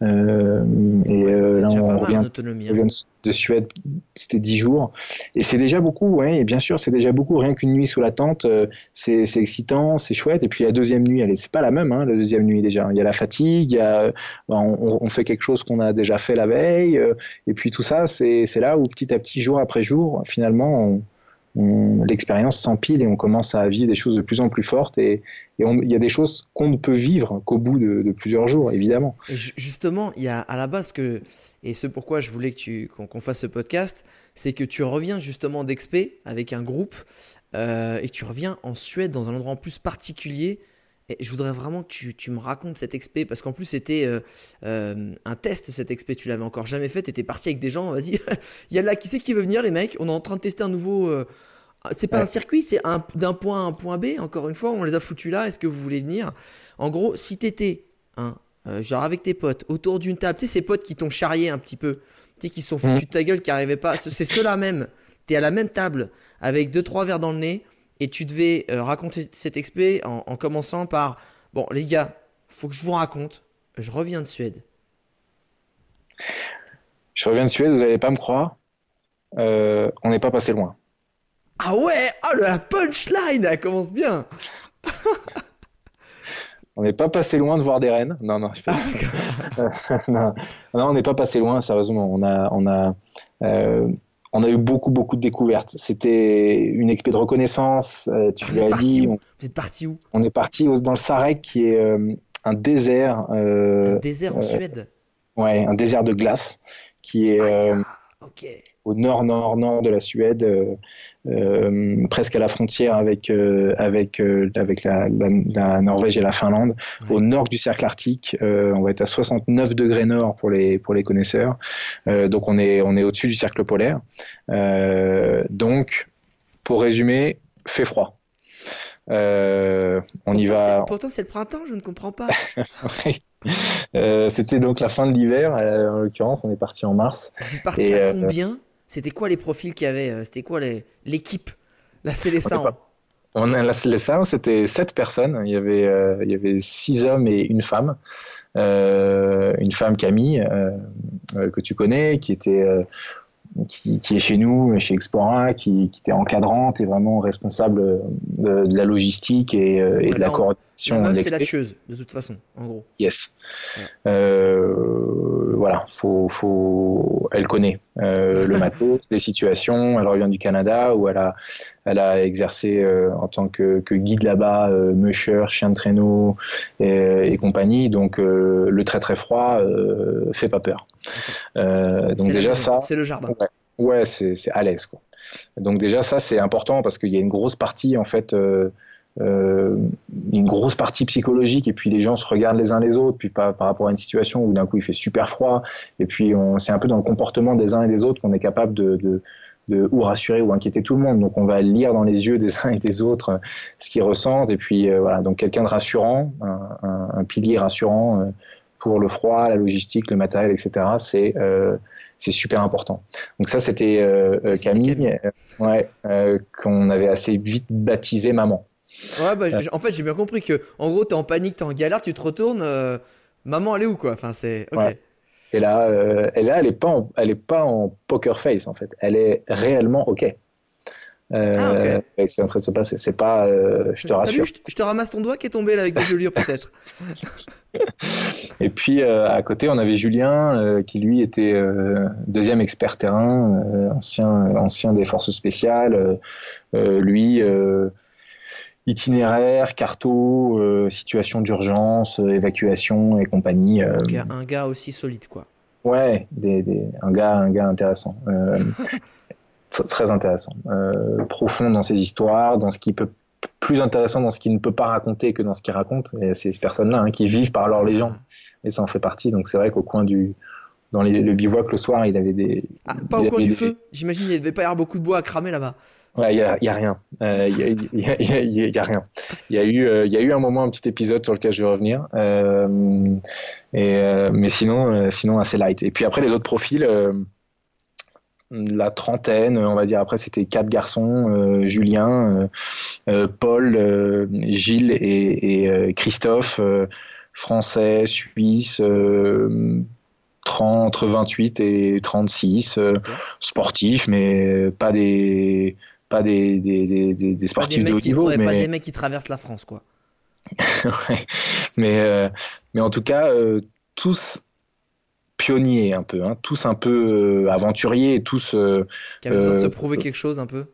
Euh, et ouais, euh, là, on revient, hein. revient de Suède, c'était dix jours. Et c'est déjà beaucoup, ouais, et bien sûr, c'est déjà beaucoup. Rien qu'une nuit sous la tente, euh, c'est excitant, c'est chouette. Et puis la deuxième nuit, elle c'est pas la même, hein, la deuxième nuit déjà. Il y a la fatigue, il y a, on, on fait quelque chose qu'on a déjà fait la veille. Euh, et puis tout ça, c'est là où petit à petit, jour après jour, finalement, l'expérience s'empile et on commence à vivre des choses de plus en plus fortes. Et il y a des choses qu'on ne peut vivre qu'au bout de, de plusieurs jours, évidemment. Et justement, il y a à la base que, et c'est pourquoi je voulais qu'on qu'on fasse ce podcast, c'est que tu reviens justement d'Expé avec un groupe euh, et tu reviens en Suède dans un endroit en plus particulier. Et je voudrais vraiment que tu, tu me racontes cette expé, parce qu'en plus c'était euh, euh, un test, cette expé, tu l'avais encore jamais fait, tu étais parti avec des gens, vas-y, il y a là, qui c'est qui veut venir les mecs, on est en train de tester un nouveau, euh, c'est pas ouais. un circuit, c'est d'un point A à un point B, encore une fois, on les a foutus là, est-ce que vous voulez venir? En gros, si t'étais, hein, euh, genre avec tes potes, autour d'une table, tu sais ces potes qui t'ont charrié un petit peu, tu sais qui se sont foutus de ta gueule, qui n'arrivaient pas, c'est ceux-là même, t'es à la même table, avec deux trois verres dans le nez, et tu devais euh, raconter cet expé en, en commençant par « Bon, les gars, faut que je vous raconte, je reviens de Suède. » Je reviens de Suède, vous n'allez pas me croire, euh, on n'est pas passé loin. Ah ouais, oh, la punchline, elle commence bien. On n'est pas passé loin de voir des rennes. Non, non, je peux pas. non. non, on n'est pas passé loin, sérieusement. On a... On a euh... On a eu beaucoup, beaucoup de découvertes. C'était une expé de reconnaissance, euh, tu l'as dit. On... Vous êtes parti où? On est parti dans le Sarek, qui est euh, un désert. Euh, un désert en euh, Suède? Ouais, un désert de glace, qui est ah, euh, okay. au nord-nord-nord de la Suède, euh, euh, presque à la frontière avec, euh, avec, euh, avec la, la, la Norvège et la Finlande, ouais. Au nord du cercle arctique. Euh, on va être à soixante-neuf degrés nord pour les, pour les connaisseurs. Euh, donc on est, on est au-dessus du cercle polaire. Euh, donc, pour résumer, fait froid. Euh, on pourtant, y va. Pourtant c'est le printemps, je ne comprends pas. Oui. Euh, c'était donc la fin de l'hiver, euh, en l'occurrence, on est parti en mars. Vous êtes parti à combien? euh, C'était quoi les profils qu'il y avait? C'était quoi l'équipe? La Célestin? On a la Célestin, c'était sept personnes. Il y avait euh, il y avait six hommes et une femme. Euh, une femme, Camille, euh, euh, que tu connais, qui était. Euh, Qui, qui est chez nous, chez Explora, qui, qui était encadrante et vraiment responsable de, de la logistique et, et voilà, de la coordination. C'est la tueuse, de toute façon, en gros. Yes. Ouais. Euh, voilà, faut, faut... elle connaît euh, le matos, les situations. Elle revient du Canada où elle a, elle a exercé euh, en tant que, que guide là-bas, euh, musher, chien de traîneau et, et compagnie. Donc, euh, le très très froid euh, fait pas peur. Okay. Euh, donc déjà ça, c'est le jardin. Ouais, ouais c'est à l'aise quoi. Donc déjà ça c'est important parce qu'il y a une grosse partie en fait, euh, euh, une grosse partie psychologique et puis les gens se regardent les uns les autres puis pas, par rapport à une situation où d'un coup il fait super froid et puis c'est un peu dans le comportement des uns et des autres qu'on est capable de, de de ou rassurer ou inquiéter tout le monde. Donc on va lire dans les yeux des uns et des autres euh, ce qu'ils ressentent et puis euh, voilà, donc quelqu'un de rassurant, un, un, un pilier rassurant euh, pour le froid, la logistique, le matériel, et cetera. C'est euh, c'est super important. Donc ça c'était euh, euh, Camille, Camille. Euh, ouais, euh, qu'on avait assez vite baptisé maman. Ouais, bah, euh, en fait j'ai bien compris que en gros t'es en panique, t'es en galère, tu te retournes. Euh... maman, elle est où quoi? Enfin, c'est... Okay. Ouais. Et là, euh, et là, elle n'est pas en, elle est pas en poker face en fait. Elle est réellement OK. Euh, ah, okay. C'est en train de se passer. C'est pas, euh, je te Salut, rassure. Je, je te ramasse ton doigt qui est tombé là avec des gelures peut-être. Et puis euh, à côté, on avait Julien euh, qui lui était euh, deuxième expert terrain, euh, ancien, ancien des forces spéciales. Euh, lui. Euh, Itinéraire, carto, euh, situation d'urgence, euh, évacuation et compagnie. Euh... Donc, un gars aussi solide, quoi. Ouais, des, des... Un, gars, un gars intéressant. Euh, très intéressant. Euh, profond dans ses histoires, dans ce qui peut... plus intéressant dans ce qu'il ne peut pas raconter que dans ce qu'il raconte. Et c'est ces personnes-là hein, qui vivent par leur légende. Et ça en fait partie. Donc c'est vrai qu'au coin du... Dans les, le bivouac, le soir, il avait des... Ah, pas au coin du des... feu. J'imagine qu'il ne devait pas y avoir beaucoup de bois à cramer là-bas. Ouais, il y, y a rien. Il euh, y, y, y, y a rien. Il y a eu, il euh, y a eu un moment, un petit épisode sur lequel je vais revenir. Euh, et euh, mais sinon, euh, sinon assez light. Et puis après les autres profils, euh, la trentaine, on va dire. Après c'était quatre garçons, euh, Julien, euh, Paul, euh, Gilles et, et euh, Christophe, euh, français, suisse. Euh, trente, entre vingt-huit et trente-six, euh, okay. Sportifs, mais pas des, pas des, des, des, des, des sportifs de haut niveau. Mais... Pas des mecs qui traversent la France, quoi. Ouais. mais, euh, mais en tout cas, euh, tous pionniers un peu, hein, tous un peu euh, aventuriers, tous... Euh, qui avaient euh, besoin de se prouver euh, quelque chose un peu.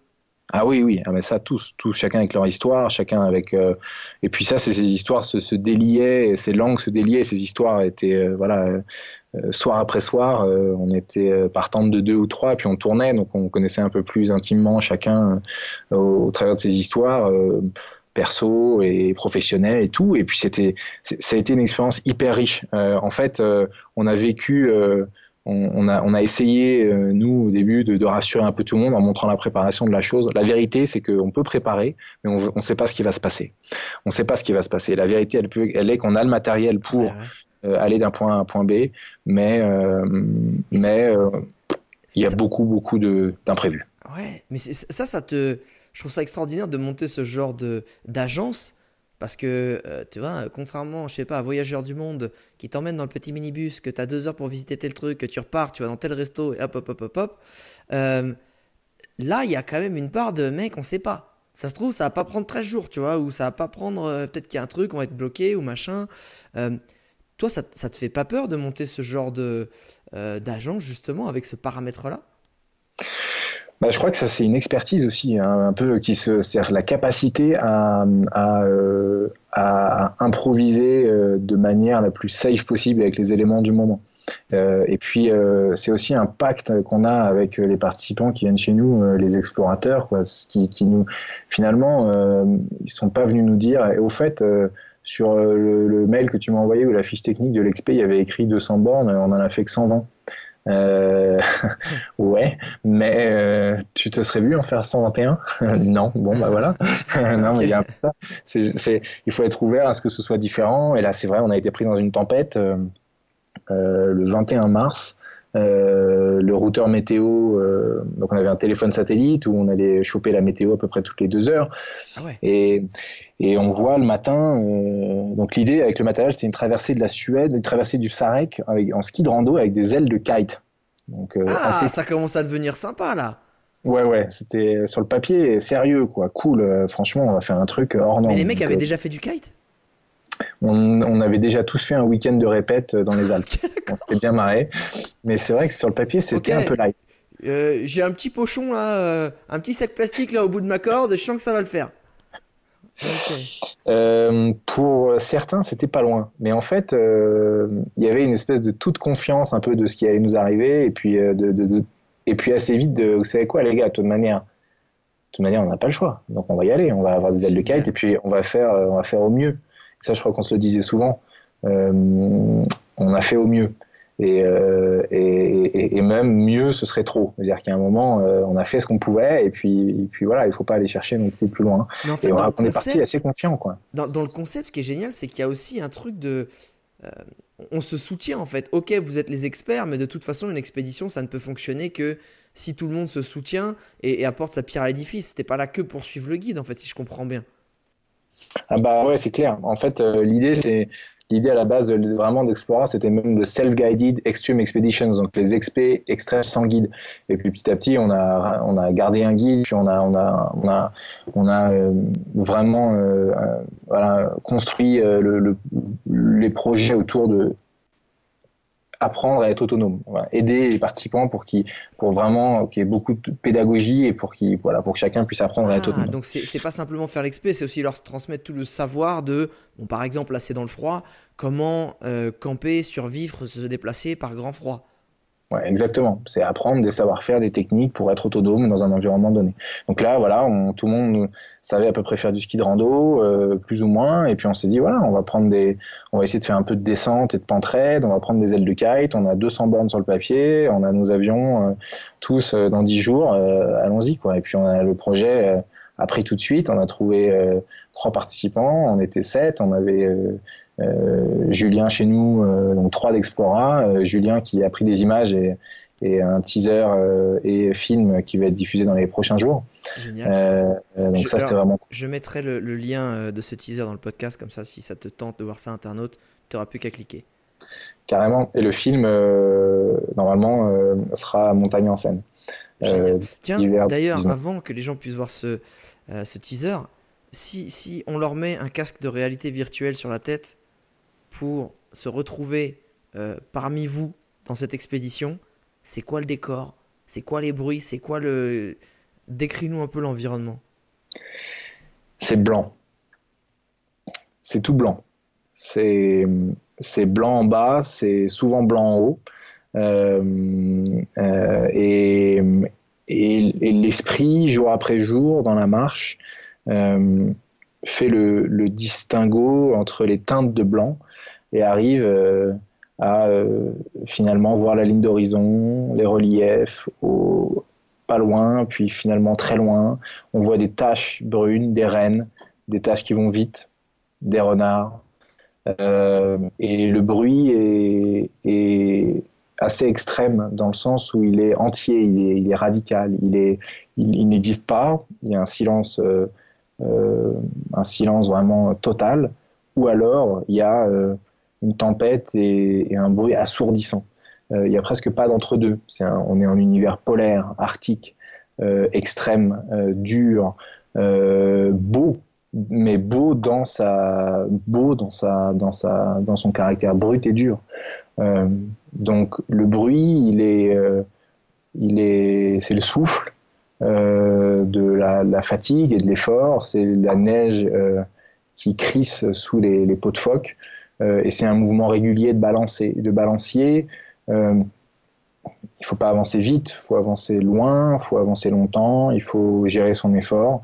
Ah oui, oui, ah, mais ça, tous, tous, chacun avec leur histoire, chacun avec... Euh... Et puis ça, ces histoires se, se déliaient, ces langues se déliaient, ces histoires étaient... Euh, voilà. Euh, soir après soir, euh, on était partant de deux ou trois, puis on tournait, donc on connaissait un peu plus intimement chacun euh, au, au travers de ses histoires, euh, perso et professionnel et tout. Et puis c'était, ça a été une expérience hyper riche. Euh, en fait, euh, on a vécu, euh, on, on a, on a essayé euh, nous au début de, de rassurer un peu tout le monde en montrant la préparation de la chose. La vérité, c'est qu'on peut préparer, mais on ne sait pas ce qui va se passer. On ne sait pas ce qui va se passer. La vérité, elle, peut, elle est qu'on a le matériel pour. Ouais, ouais. Euh, aller d'un point A à un point B, mais euh, mais euh, il y a ça... beaucoup beaucoup de d'imprévus. Ouais, mais ça ça te, je trouve ça extraordinaire de monter ce genre de d'agence parce que euh, tu vois, contrairement, je sais pas, à Voyageurs du Monde qui t'emmène dans le petit minibus, que t'as deux heures pour visiter tel truc, que tu repars, tu vas dans tel resto et hop hop hop hop hop. Euh, là, il y a quand même une part de mec, on sait pas. Ça se trouve, ça va pas prendre treize jours, tu vois, ou ça va pas prendre euh, peut-être qu'il y a un truc, on va être bloqué ou machin. Euh, Toi, ça, ça te fait pas peur de monter ce genre de euh, d'agence justement avec ce paramètre-là? Bah, je crois que ça c'est une expertise aussi, hein, un peu qui se, c'est-à-dire la capacité à, à, euh, à improviser euh, de manière la plus safe possible avec les éléments du moment. Euh, et puis euh, c'est aussi un pacte qu'on a avec les participants qui viennent chez nous, euh, les explorateurs, quoi, qui, qui nous finalement euh, ils sont pas venus nous dire. Et au fait. Euh, Sur le, le mail que tu m'as envoyé ou la fiche technique de l'expé, il y avait écrit deux cents bornes, on en a fait que cent vingt. Euh, ouais, mais euh, tu te serais vu en faire cent vingt et un? Non, bon bah voilà. Non, mais il y a un peu ça. C'est, c'est, il faut être ouvert à ce que ce soit différent. Et là, c'est vrai, on a été pris dans une tempête euh, euh, le vingt et un mars. Euh, le routeur météo, euh, donc on avait un téléphone satellite où on allait choper la météo à peu près toutes les deux heures. Ah ouais. et, et on voit le matin, euh, donc l'idée avec le matériel, c'était une traversée de la Suède, une traversée du Sarek avec, en ski de rando avec des ailes de kite. Donc, euh, ah, assez... ça commence à devenir sympa là. Ouais, ouais, c'était sur le papier, sérieux quoi, cool, euh, franchement on va faire un truc hors norme. Mais les mecs donc, avaient euh... déjà fait du kite? On, on avait déjà tous fait un week-end de répète dans les Alpes. On s'était bien marré. Mais c'est vrai que sur le papier, c'était okay. Un peu light. Euh, j'ai un petit pochon, là, un petit sac plastique là, au bout de ma corde. Je sens que ça va le faire. Okay. Euh, pour certains, c'était pas loin. Mais en fait, euh, il y avait une espèce de toute confiance un peu de ce qui allait nous arriver. Et puis, euh, de, de, de, et puis assez vite, de, vous savez quoi les gars, de toute manière de toute manière, on n'a pas le choix. Donc on va y aller. On va avoir des ailes de kite et puis on va faire, on va faire au mieux. Ça, je crois qu'on se le disait souvent, euh, on a fait au mieux. Et, euh, et, et même mieux, ce serait trop. C'est-à-dire qu'à un moment, euh, on a fait ce qu'on pouvait, et puis, et puis voilà, il ne faut pas aller chercher non plus plus loin. Mais en fait, et on, a, concept, on est parti assez confiant, quoi. Dans, dans le concept, ce qui est génial, c'est qu'il y a aussi un truc de... Euh, on se soutient, en fait. Ok, vous êtes les experts, mais de toute façon, une expédition, ça ne peut fonctionner que si tout le monde se soutient et, et apporte sa pierre à l'édifice. Ce n'était pas là que pour suivre le guide, en fait, si je comprends bien. Ah bah ouais, c'est clair. En fait, euh, l'idée, c'est L'idée à la base de, vraiment d'Explora, c'était même le self-guided extreme expeditions, donc les expé extrêmes sans guide. Et puis petit à petit, on a on a gardé un guide, puis on a on a on a on a euh, vraiment euh, voilà, construit euh, le, le, les projets autour de apprendre à être autonome, voilà, aider les participants pour qui pour vraiment qu'il y ait beaucoup de pédagogie et pour qui voilà pour que chacun puisse apprendre ah, à être autonome. Donc c'est c'est pas simplement faire l'expé, c'est aussi leur transmettre tout le savoir de bon, par exemple là c'est dans le froid, comment euh, camper, survivre, se déplacer par grand froid. Ouais, exactement. C'est apprendre des savoir-faire, des techniques pour être autonome dans un environnement donné. Donc là, voilà, on, tout le monde savait à peu près faire du ski de rando, euh, plus ou moins. Et puis on s'est dit, voilà, on va prendre des, on va essayer de faire un peu de descente et de pentraide. On va prendre des ailes de kite. On a deux cents bornes sur le papier. On a nos avions euh, tous euh, dans dix jours. Euh, allons-y, quoi. Et puis on a le projet euh, appris tout de suite. On a trouvé euh, trois participants. On était sept. On avait euh, Euh, Julien chez nous, euh, donc trois d'Explora, euh, Julien qui a pris des images et, et un teaser euh, et film qui va être diffusé dans les prochains jours. Génial. Euh, euh, donc je, ça, alors, c'était vraiment cool. Je mettrai le, le lien de ce teaser dans le podcast, comme ça si ça te tente de voir ça internaute, tu n'auras plus qu'à cliquer. Carrément, et le film euh, normalement euh, sera Montagne en scène. Euh, Tiens, d'ailleurs, dix-neuf avant que les gens puissent voir ce, euh, ce teaser, si, si on leur met un casque de réalité virtuelle sur la tête pour se retrouver euh, parmi vous dans cette expédition, c'est quoi le décor? C'est quoi les bruits? C'est quoi le... Décris-nous un peu l'environnement. C'est blanc. C'est tout blanc. C'est, c'est blanc en bas, c'est souvent blanc en haut. Euh, euh, et, et, et l'esprit, jour après jour, dans la marche, euh, fait le, le distinguo entre les teintes de blanc et arrive euh, à euh, finalement voir la ligne d'horizon, les reliefs, au, pas loin, puis finalement très loin. On voit des taches brunes, des rennes, des taches qui vont vite, des renards. Euh, et le bruit est, est assez extrême dans le sens où il est entier, il est, il est radical, il, est, il, il n'existe pas, il y a un silence... Euh, Euh, un silence vraiment total, ou alors il y a euh, une tempête et, et un bruit assourdissant. Euh, il n'y a presque pas d'entre-deux. C'est un, on est en univers polaire, arctique, euh, extrême, euh, dur, euh, beau, mais beau dans sa, beau dans sa, dans sa, dans son caractère brut et dur. Euh, donc le bruit, il est, euh, il est, c'est le souffle. Euh, de la, la fatigue et de l'effort, c'est la neige euh, qui crisse sous les, les peaux de phoque, euh, et c'est un mouvement régulier de, balancer, de balancier. Euh, il faut pas avancer vite, il faut avancer loin, il faut avancer longtemps, il faut gérer son effort,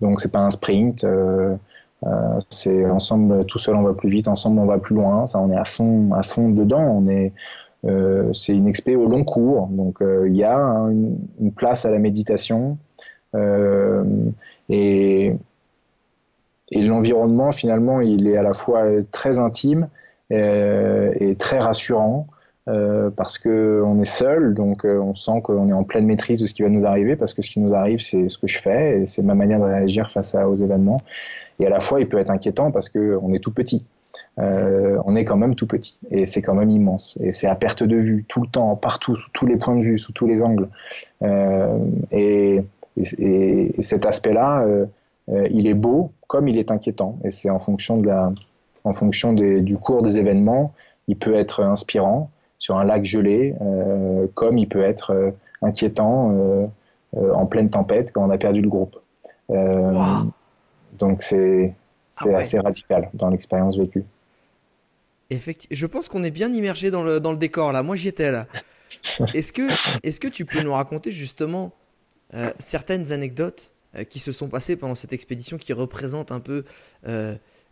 donc c'est pas un sprint, euh, euh, c'est ensemble, tout seul on va plus vite, ensemble on va plus loin, ça on est à fond, à fond dedans, on est... Euh, c'est une expé au long cours, donc il euh, y a hein, une, une place à la méditation euh, et, et l'environnement finalement il est à la fois très intime euh, et très rassurant euh, parce qu'on est seul, donc euh, on sent qu'on est en pleine maîtrise de ce qui va nous arriver parce que ce qui nous arrive c'est ce que je fais et c'est ma manière de réagir face à, aux événements, et à la fois il peut être inquiétant parce qu'on est tout petit. Euh, on est quand même tout petit et c'est quand même immense et c'est à perte de vue tout le temps, partout, sous tous les points de vue, sous tous les angles, euh, et, et, et cet aspect là euh, euh, il est beau comme il est inquiétant, et c'est en fonction, de la, en fonction des, du cours des événements, il peut être inspirant sur un lac gelé euh, comme il peut être euh, inquiétant euh, euh, en pleine tempête quand on a perdu le groupe, euh, wow. donc c'est C'est ah ouais. assez radical dans l'expérience vécue. Effectivement, je pense qu'on est bien immergé dans le, dans le décor là. Moi, j'y étais là. Est-ce que, est-ce que tu peux nous raconter justement euh, certaines anecdotes euh, qui se sont passées pendant cette expédition, qui représentent un peu euh,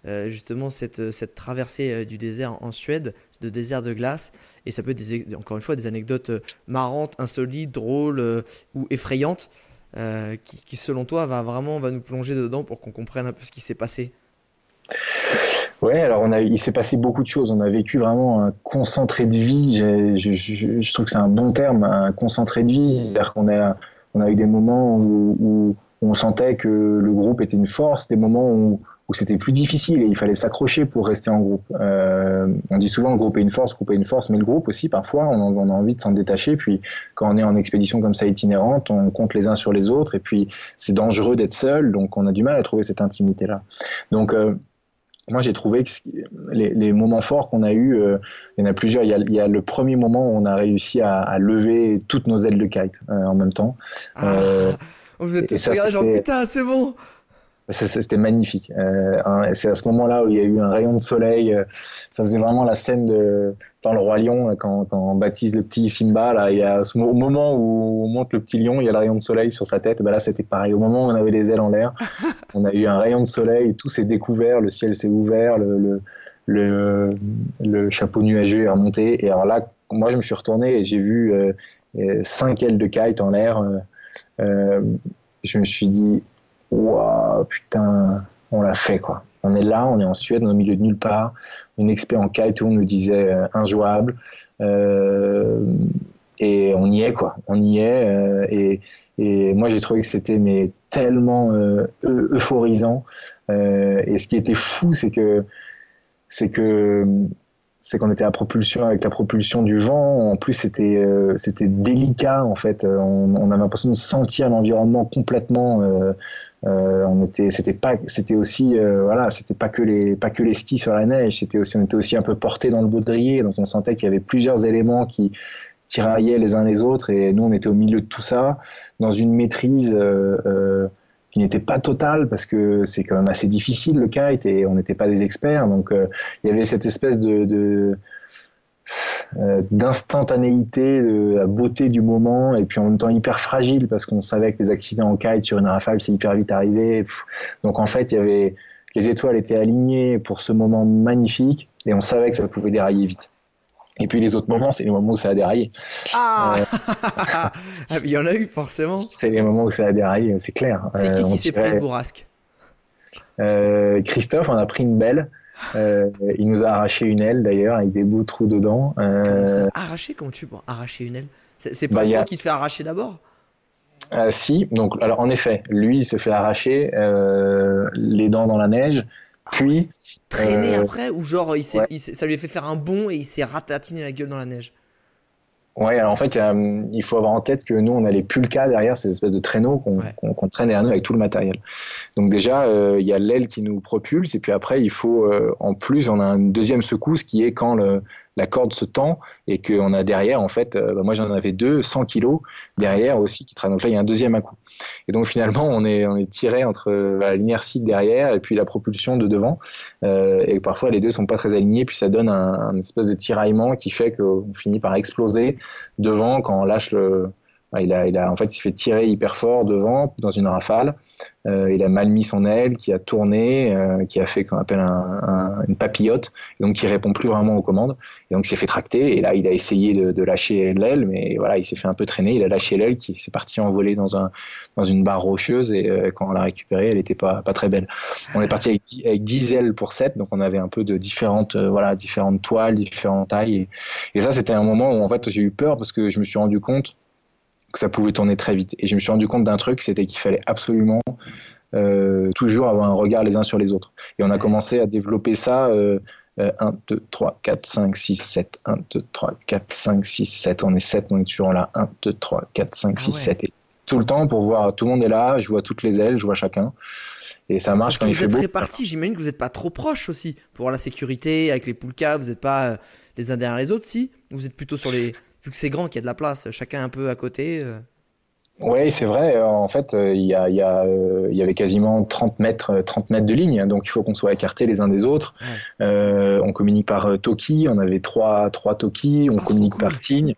euh, justement cette, cette traversée euh, du désert en Suède, de désert de glace, et ça peut être des, encore une fois des anecdotes euh, marrantes, insolites, drôles euh, ou effrayantes euh, qui, qui, selon toi, va vraiment va nous plonger dedans pour qu'on comprenne un peu ce qui s'est passé. Ouais, alors on a, il s'est passé beaucoup de choses. On a vécu vraiment un concentré de vie. Je, je, je, je trouve que c'est un bon terme, un concentré de vie. C'est-à-dire qu'on a, on a eu des moments où, où on sentait que le groupe était une force, des moments où où c'était plus difficile et il fallait s'accrocher pour rester en groupe. Euh, on dit souvent grouper une force, grouper une force, mais le groupe aussi, parfois, on, on a envie de s'en détacher. Puis, quand on est en expédition comme ça itinérante, on compte les uns sur les autres et puis c'est dangereux d'être seul, donc on a du mal à trouver cette intimité-là. Donc, euh, moi, j'ai trouvé que les, les moments forts qu'on a eus, euh, il y en a plusieurs. Il y a, il y a le premier moment où on a réussi à, à lever toutes nos ailes de kite euh, en même temps. Euh, ah, vous êtes tous regardés genre, putain, c'est bon! C'était magnifique. Euh, hein, c'est à ce moment-là où il y a eu un rayon de soleil. Euh, ça faisait vraiment la scène de, dans le Roi Lion, là, quand, quand on baptise le petit Simba. Là, il y a, au moment où on monte le petit lion, il y a le rayon de soleil sur sa tête. Ben là, c'était pareil. Au moment où on avait les ailes en l'air, on a eu un rayon de soleil. Tout s'est découvert. Le ciel s'est ouvert. Le, le, le, le chapeau nuageux est remonté. Et alors là, moi, je me suis retourné et j'ai vu euh, cinq ailes de kite en l'air. Euh, euh, je me suis dit... Wow, putain, on l'a fait quoi. On est là, on est en Suède, on est au milieu de nulle part. Une expert en kite où on nous disait euh, injouable. Euh, et on y est quoi. On y est. Euh, et, et moi j'ai trouvé que c'était mais tellement euh, euphorisant. Euh, et ce qui était fou, c'est que c'est que c'est qu'on était à propulsion avec la propulsion du vent. En plus, c'était euh, c'était délicat en fait. On, on avait l'impression de sentir l'environnement complètement. Euh, euh, on était, c'était pas, c'était aussi euh, voilà, c'était pas que les pas que les skis sur la neige. C'était aussi, on était aussi un peu porté dans le baudrier. Donc on sentait qu'il y avait plusieurs éléments qui tiraillaient les uns les autres. Et nous, on était au milieu de tout ça, dans une maîtrise. Euh, euh, qui n'était pas total parce que c'est quand même assez difficile le kite et on n'était pas des experts, donc euh, il y avait cette espèce de, de euh, d'instantanéité, de la beauté du moment et puis en même temps hyper fragile parce qu'on savait que les accidents en kite sur une rafale c'est hyper vite arrivé, donc en fait il y avait, les étoiles étaient alignées pour ce moment magnifique et on savait que ça pouvait dérailler vite. Et puis les autres moments, c'est les moments où ça a déraillé. Ah, euh... Il y en a eu forcément. C'est les moments où ça a déraillé, c'est clair. C'est qui euh, qui s'est dirait... pris le bourrasque euh, Christophe en a pris une belle. Euh, il nous a arraché une aile d'ailleurs, avec des beaux trous dedans. Euh... Ça a arraché, comment tu peux arracher une aile? C'est pas bah, toi a... qui te fais arracher d'abord? euh, Si, donc alors en effet, lui il se fait arracher euh, les dents dans la neige. Puis ah, traîner euh, après ou genre il ouais. il ça lui a fait faire un bond et il s'est ratatiné la gueule dans la neige. Ouais, alors en fait euh, il faut avoir en tête que nous on a les pulkas derrière, ces espèces de traîneaux qu'on ouais. qu'on, qu'on traîne derrière nous avec tout le matériel. Donc déjà il euh, y a l'aile qui nous propulse et puis après il faut euh, en plus on a une deuxième secousse qui est quand le la corde se tend et qu'on a derrière en fait, euh, bah moi j'en avais deux, cent kilos derrière aussi qui traînent, donc là il y a un deuxième à coup. Et donc finalement on est, on est tiré entre euh, l'inertie de derrière et puis la propulsion de devant euh, et parfois les deux sont pas très alignés puis ça donne un, un espèce de tiraillement qui fait qu'on finit par exploser devant quand on lâche le... Il a, il a, en fait, il s'est fait tirer hyper fort devant, dans une rafale. Euh, il a mal mis son aile, qui a tourné, euh, qui a fait qu'on appelle un, un, une papillote, donc qui répond plus vraiment aux commandes. Et donc, il s'est fait tracter. Et là, il a essayé de, de lâcher l'aile, mais voilà, il s'est fait un peu traîner. Il a lâché l'aile, qui s'est parti envoler dans, un, dans une barre rocheuse. Et euh, quand on l'a récupérée, elle n'était pas, pas très belle. On est parti avec, avec dix ailes pour sept, donc on avait un peu de différentes, euh, voilà, différentes toiles, différentes tailles. Et, et ça, c'était un moment où en fait, j'ai eu peur parce que je me suis rendu compte que ça pouvait tourner très vite. Et je me suis rendu compte d'un truc, c'était qu'il fallait absolument euh, toujours avoir un regard les uns sur les autres. Et on a commencé à développer ça euh, euh, un, deux, trois, quatre, cinq, six, sept. un, deux, trois, quatre, cinq, six, sept. On est sept, on est toujours là. un, deux, trois, quatre, cinq, six, ah ouais. sept. Et tout le temps pour voir, tout le monde est là, je vois toutes les ailes, je vois chacun. Et ça marche quand il fait beau. Vous êtes répartis, j'imagine que vous n'êtes pas trop proches aussi. Pour la sécurité, avec les pulkas, vous n'êtes pas euh, les uns derrière les autres, si vous êtes plutôt sur les... Vu que c'est grand, qu'il y a de la place, chacun un peu à côté. Oui, c'est vrai. En fait, il y, a, il, y a, il y avait quasiment trente mètres, trente mètres de ligne. Donc, il faut qu'on soit écartés les uns des autres. Ouais. Euh, on communique par toki. On avait trois, trois toki. On oh, communique cool. par signe.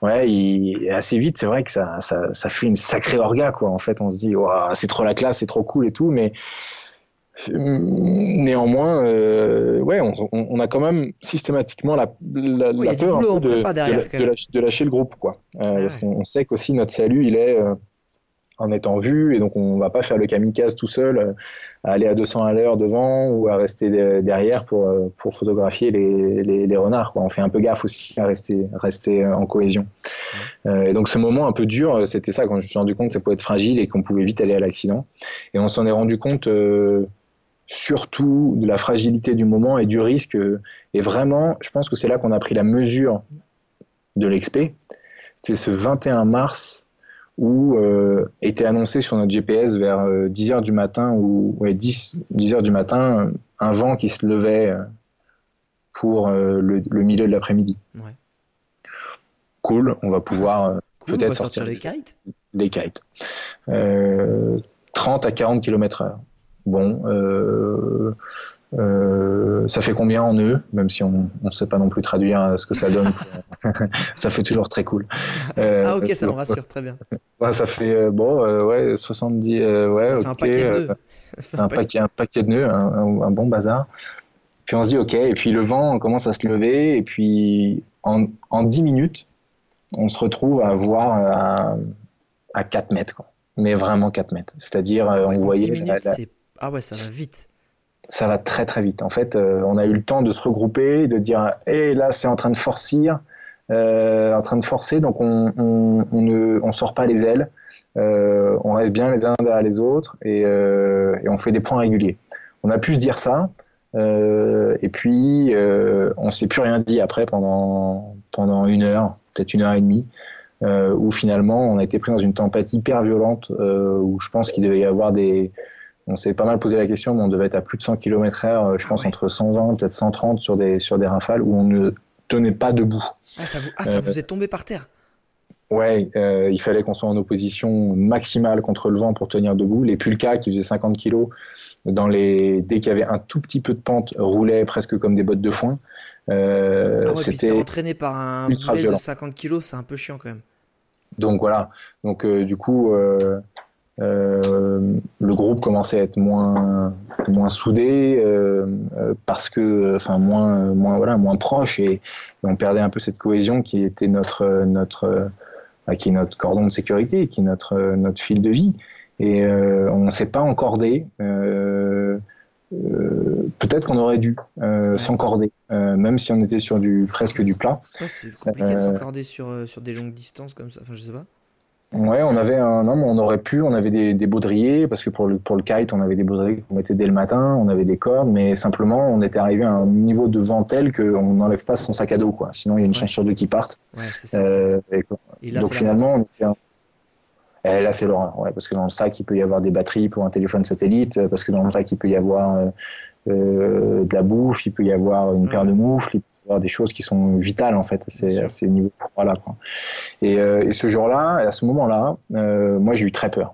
Ouais, et assez vite, c'est vrai que ça, ça, ça fait une sacrée orga, quoi. En fait, on se dit, wow, c'est trop la classe, c'est trop cool et tout. Mais néanmoins, euh, ouais, on, on a quand même systématiquement la, la, oui, la peur boulot, de, derrière, de, de, lâcher, de lâcher le groupe, quoi. Euh, ah, parce ouais. qu'on sait qu'aussi notre salut, il est euh, en étant vu, et donc on va pas faire le kamikaze tout seul, euh, à aller à deux cents à l'heure devant ou à rester de, derrière pour euh, pour photographier les, les, les renards, quoi. On fait un peu gaffe aussi à rester rester en cohésion. Ouais. Euh, et donc ce moment un peu dur, c'était ça quand je me suis rendu compte que ça pouvait être fragile et qu'on pouvait vite aller à l'accident. Et on s'en est rendu compte. Euh, surtout de la fragilité du moment et du risque. Et vraiment, je pense que c'est là qu'on a pris la mesure de l'Expé. C'est ce vingt et un mars où euh, était annoncé sur notre G P S vers euh, dix heures du matin, ou ouais, dix heures du matin, un vent qui se levait pour euh, le, le milieu de l'après-midi. Ouais. Cool, on va pouvoir euh, cool, peut-être sortir, sortir les kites. Les kites. Euh, trente à quarante kilomètres heure. Bon, euh, euh, ça fait combien en nœuds, même si on ne sait pas non plus traduire ce que ça donne. Ça fait toujours très cool. Euh, ah ok, ça me rassure, très bien. Ouais, ça fait bon, euh, ouais, soixante-dix. Euh, ouais, ça fait okay, un paquet de nœuds. Euh, un, paquet, un paquet de nœuds, un, un, un bon bazar. Puis on se dit ok, et puis le vent commence à se lever, et puis en, en dix minutes, on se retrouve à voir à, à quatre mètres, quoi. Mais vraiment quatre mètres. C'est-à-dire, ah ouais, on voyait. dix minutes, la... c'est... Ah ouais, ça va vite. Ça va très très vite. En fait, euh, on a eu le temps de se regrouper, de dire hé, eh, là, c'est en train de forcer, euh, en train de forcer, donc on, on, on ne on sort pas les ailes, euh, on reste bien les uns derrière les autres, et, euh, et on fait des points réguliers. On a pu se dire ça, euh, et puis euh, on ne s'est plus rien dit après pendant, pendant une heure, peut-être une heure et demie. Euh, où finalement on a été pris dans une tempête hyper violente, euh, où je pense qu'il devait y avoir des... On s'est pas mal posé la question, mais on devait être à plus de cent kilomètres heure, je pense, ah ouais, entre cent vingt, peut-être cent trente sur des, sur des rafales, où on ne tenait pas debout. Ah, ça vous, ah, ça euh... vous est tombé par terre? Ouais, euh, il fallait qu'on soit en opposition maximale contre le vent pour tenir debout. Les pulkas qui faisaient cinquante kilos, dans les... dès qu'il y avait un tout petit peu de pente, roulaient presque comme des bottes de foin. Euh, ah ouais, c'était entraîné par un boulet de cinquante kilos, c'est un peu chiant quand même. Donc voilà, donc euh, du coup euh, euh, le groupe commençait à être moins moins soudé, euh, euh, parce que enfin moins moins voilà moins proche, et, et on perdait un peu cette cohésion qui était notre notre euh, qui est notre cordon de sécurité, qui est notre notre fil de vie, et euh, on ne s'est pas encordé. Euh, Euh, peut-être qu'on aurait dû euh, ouais. s'encorder, euh, même si on était sur du presque du plat. Ouais, c'est compliqué euh, de s'encorder sur, sur des longues distances comme ça. Enfin, je sais pas. Ouais, on avait un, non, mais on aurait pu. On avait des, des baudriers, parce que pour le, pour le kite, on avait des baudriers qu'on mettait dès le matin. On avait des cordes, mais simplement, on était arrivé à un niveau de vent tel qu'on n'enlève pas son sac à dos, quoi. Sinon, il y a une ouais. chance sur deux qui partent. Ouais, c'est ça, euh, et, et là, donc finalement, on était un... Et là, c'est l'horreur, ouais, parce que dans le sac, il peut y avoir des batteries pour un téléphone satellite, parce que dans le sac, il peut y avoir euh, euh, de la bouffe, il peut y avoir une ouais. paire de moufles, il peut y avoir des choses qui sont vitales, en fait, à ces, à ces niveaux là, quoi. Et, euh, et ce jour-là, à ce moment-là, euh, moi, j'ai eu très peur.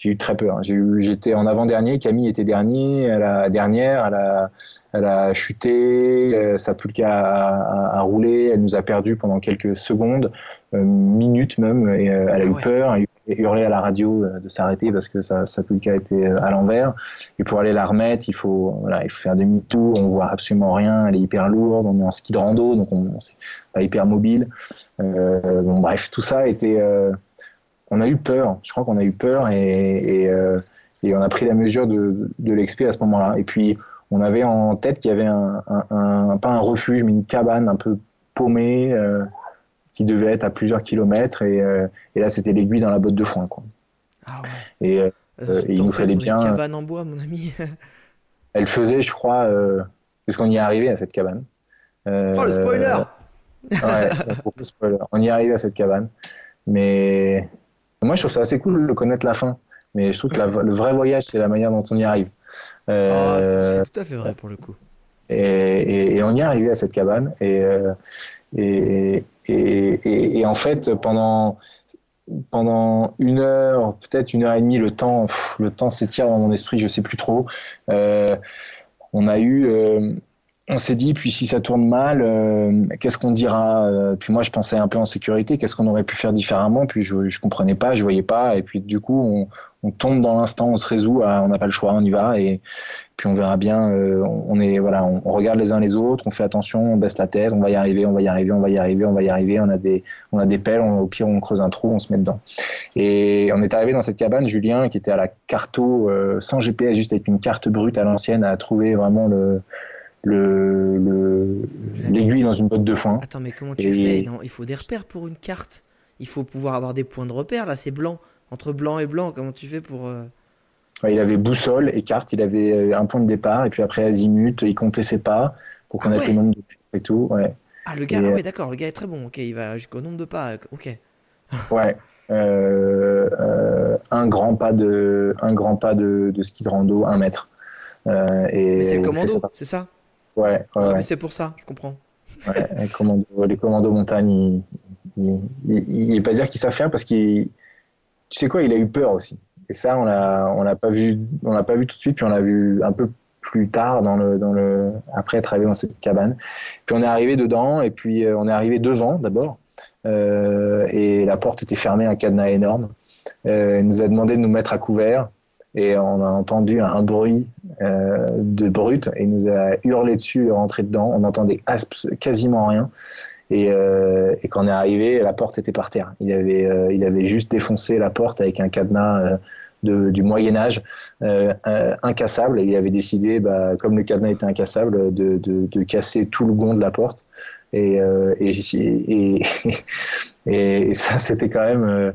J'ai eu très peur. J'ai eu, j'étais en avant-dernier, Camille était dernier, elle a, dernière, elle a, elle a chuté, euh, sa pulka a, a, a roulé, elle nous a perdu pendant quelques secondes, euh, minutes même, et euh, elle a eu ouais. peur. Et hurler à la radio de s'arrêter parce que sa, sa pulka était à l'envers. Et pour aller la remettre, il faut, voilà, il faut faire demi-tour, on voit absolument rien, elle est hyper lourde, on est en ski de rando, donc on n'est pas hyper mobile. Euh, bon, bref, tout ça était... Euh, on a eu peur, je crois qu'on a eu peur, et, et, euh, et on a pris la mesure de, de l'expé à ce moment-là. Et puis, on avait en tête qu'il y avait un, un, un, pas un refuge, mais une cabane un peu paumée, euh, qui devait être à plusieurs kilomètres, et, euh, et là c'était l'aiguille dans la botte de foin, quoi. Ah ouais. Et, euh, euh, et il nous fallait bien... Une cabane en bois, mon ami. Elle faisait, je crois, euh, parce qu'on y est arrivé à cette cabane. Euh, oh, le spoiler. Ouais, le spoiler. On y est arrivé à cette cabane. Mais moi je trouve ça assez cool de connaître la fin. Mais je trouve que la, le vrai voyage, c'est la manière dont on y arrive. Euh... Oh, c'est tout à fait vrai pour le coup. Et, et, et on y est arrivé à cette cabane, et, euh, et, et, et, et en fait pendant, pendant une heure, peut-être une heure et demie, le temps, pff, le temps s'étire dans mon esprit, je sais plus trop, euh, on a eu euh, on s'est dit, puis si ça tourne mal, euh, qu'est-ce qu'on dira? Puis moi je pensais un peu en sécurité, qu'est-ce qu'on aurait pu faire différemment? Puis je, je comprenais pas, je voyais pas, et puis du coup on, on tombe dans l'instant, on se résout à, on n'a pas le choix, on y va, et puis on verra bien, euh, on est, voilà, on, on regarde les uns les autres, on fait attention, on baisse la tête, on va y arriver, on va y arriver, on va y arriver, on va y arriver, on a des, on a des pelles, on, au pire on creuse un trou, on se met dedans. Et on est arrivé dans cette cabane, Julien qui était à la carto, euh, sans G P S, juste avec une carte brute à l'ancienne, a trouvé vraiment le... Le, le, l'aiguille dans une botte de foin. Attends, mais comment tu et... fais? Non, il faut des repères pour une carte. Il faut pouvoir avoir des points de repère. Là, c'est blanc. Entre blanc et blanc, comment tu fais pour... Euh... vois, il avait boussole et carte, il avait un point de départ, et puis après azimut, il comptait ses pas pour qu'on ah, ait ouais. le nombre de pas et tout. Ouais. Ah, le gars, ah, ouais, d'accord, le gars est très bon, ok, il va jusqu'au nombre de pas, ok. Ouais, euh, euh, un grand pas de, un grand pas de, de ski de rando, un mètre. Euh, et mais c'est le commando, c'est ça? Ouais, ouais, ouais, ouais. C'est pour ça, je comprends. Ouais, les commandos, les commandos montagne, il n'est pas dire qu'ils savent faire parce qu'il, tu sais quoi, il a eu peur aussi. Et ça, on l'a, on l'a pas vu, on l'a pas vu tout de suite, puis on l'a vu un peu plus tard dans le, dans le, après être arrivé dans cette cabane. Puis on est arrivé dedans, et puis on est arrivé devant d'abord, euh, et la porte était fermée, un cadenas énorme. Euh, il nous a demandé de nous mettre à couvert. Et on a entendu un bruit euh, de brut et il nous a hurlé dessus et rentré dedans. On n'entendait quasiment rien. Et, euh, et quand on est arrivé, la porte était par terre. Il avait, euh, il avait juste défoncé la porte avec un cadenas euh, de, du Moyen-Âge euh, incassable. Et il avait décidé, bah, comme le cadenas était incassable, de, de, de casser tout le gonds de la porte. Et, euh, et, et, et, et ça, c'était quand même... Euh,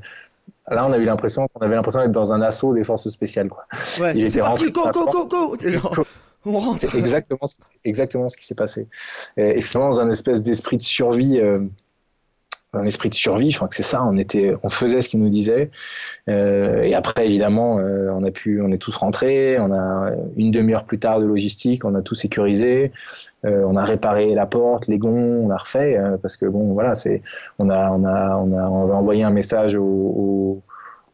Là, on a eu l'impression qu'on avait l'impression d'être dans un assaut des forces spéciales, quoi. Ouais, c'est parti, go, go, go, go, go. On rentre. C'est exactement, exactement ce qui s'est passé. Et finalement, dans un espèce d'esprit de survie, euh, un esprit de survie, je crois que c'est ça. On était, on faisait ce qu'ils nous disaient. Euh, et après, évidemment, euh, on a pu, on est tous rentrés. On a une demi-heure plus tard de logistique. On a tout sécurisé. Euh, on a réparé la porte, les gonds, on a refait euh, parce que bon, voilà, c'est, on a, on a, on a, on va envoyer un message aux, aux,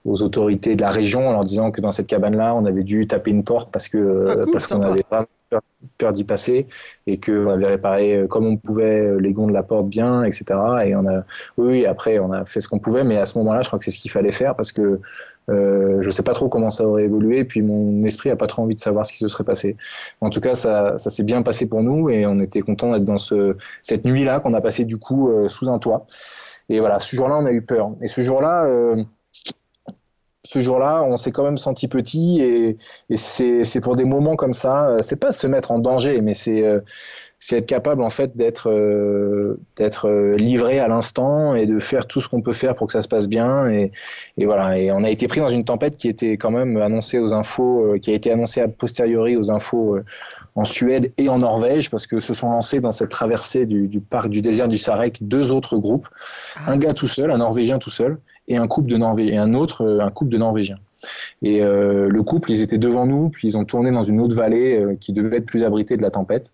aux autorités de la région en leur disant que dans cette cabane-là, on avait dû taper une porte parce que euh, ah cool, parce qu'on avait pas peur, peur d'y passer et que on avait réparé comme on pouvait les gonds de la porte bien, et cetera. Et on a, oui, après, on a fait ce qu'on pouvait, mais à ce moment-là, je crois que c'est ce qu'il fallait faire parce que euh, je sais pas trop comment ça aurait évolué, puis mon esprit a pas trop envie de savoir ce qui se serait passé. En tout cas, ça, ça s'est bien passé pour nous et on était content d'être dans ce, cette nuit-là qu'on a passé du coup euh, sous un toit. Et voilà, ce jour-là, on a eu peur. Et ce jour-là. Euh, Ce jour-là, on s'est quand même senti petit et, et c'est pour des moments comme ça. C'est pas se mettre en danger, mais c'est euh, être capable en fait d'être euh, d'être livré à l'instant et de faire tout ce qu'on peut faire pour que ça se passe bien. Et, et voilà. Et on a été pris dans une tempête qui était quand même annoncée aux infos, euh, qui a été annoncée a posteriori aux infos euh, en Suède et en Norvège, parce que se sont lancés dans cette traversée du, du parc du désert du Sarek deux autres groupes, ah. un gars tout seul, un Norvégien tout seul. Et un couple de Norvégiens, et un autre, un couple de Norvégiens. Et euh, le couple, ils étaient devant nous, puis ils ont tourné dans une autre vallée euh, qui devait être plus abritée de la tempête.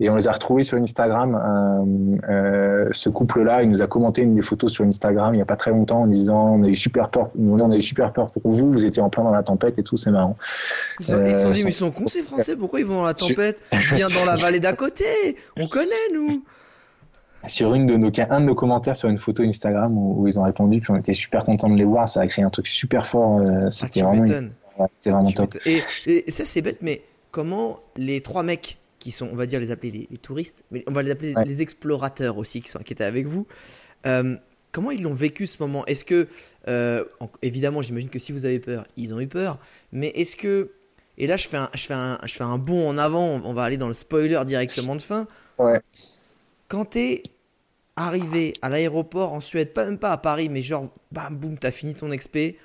Et on les a retrouvés sur Instagram. Euh, euh, ce couple-là, il nous a commenté une des photos sur Instagram il n'y a pas très longtemps en disant on a eu super peur, on a eu super peur pour vous, vous étiez en plein dans la tempête et tout, c'est marrant. Ils se sont, euh, sont dit mais ils sont cons ces Français, pourquoi ils vont dans la tempête? Je viens dans la vallée d'à côté, on connaît nous. Sur une de nos, un de nos commentaires sur une photo Instagram où, où ils ont répondu, puis on était super contents de les voir, ça a créé un truc super fort. Euh, c'était ah, vraiment, vraiment top. Et, et ça, c'est bête, mais comment les trois mecs qui sont, on va dire les appeler les, les touristes, mais on va les appeler ouais. les explorateurs aussi qui, sont, qui étaient avec vous, euh, comment ils l'ont vécu ce moment? Est-ce que, euh, évidemment, j'imagine que si vous avez peur, ils ont eu peur, mais est-ce que, et là je fais, un, je, fais un, je fais un bond en avant, on va aller dans le spoiler directement de fin. Ouais. Quand t'es arrivé à l'aéroport en Suède, pas même pas à Paris, mais genre, bam, boum, t'as fini ton expé,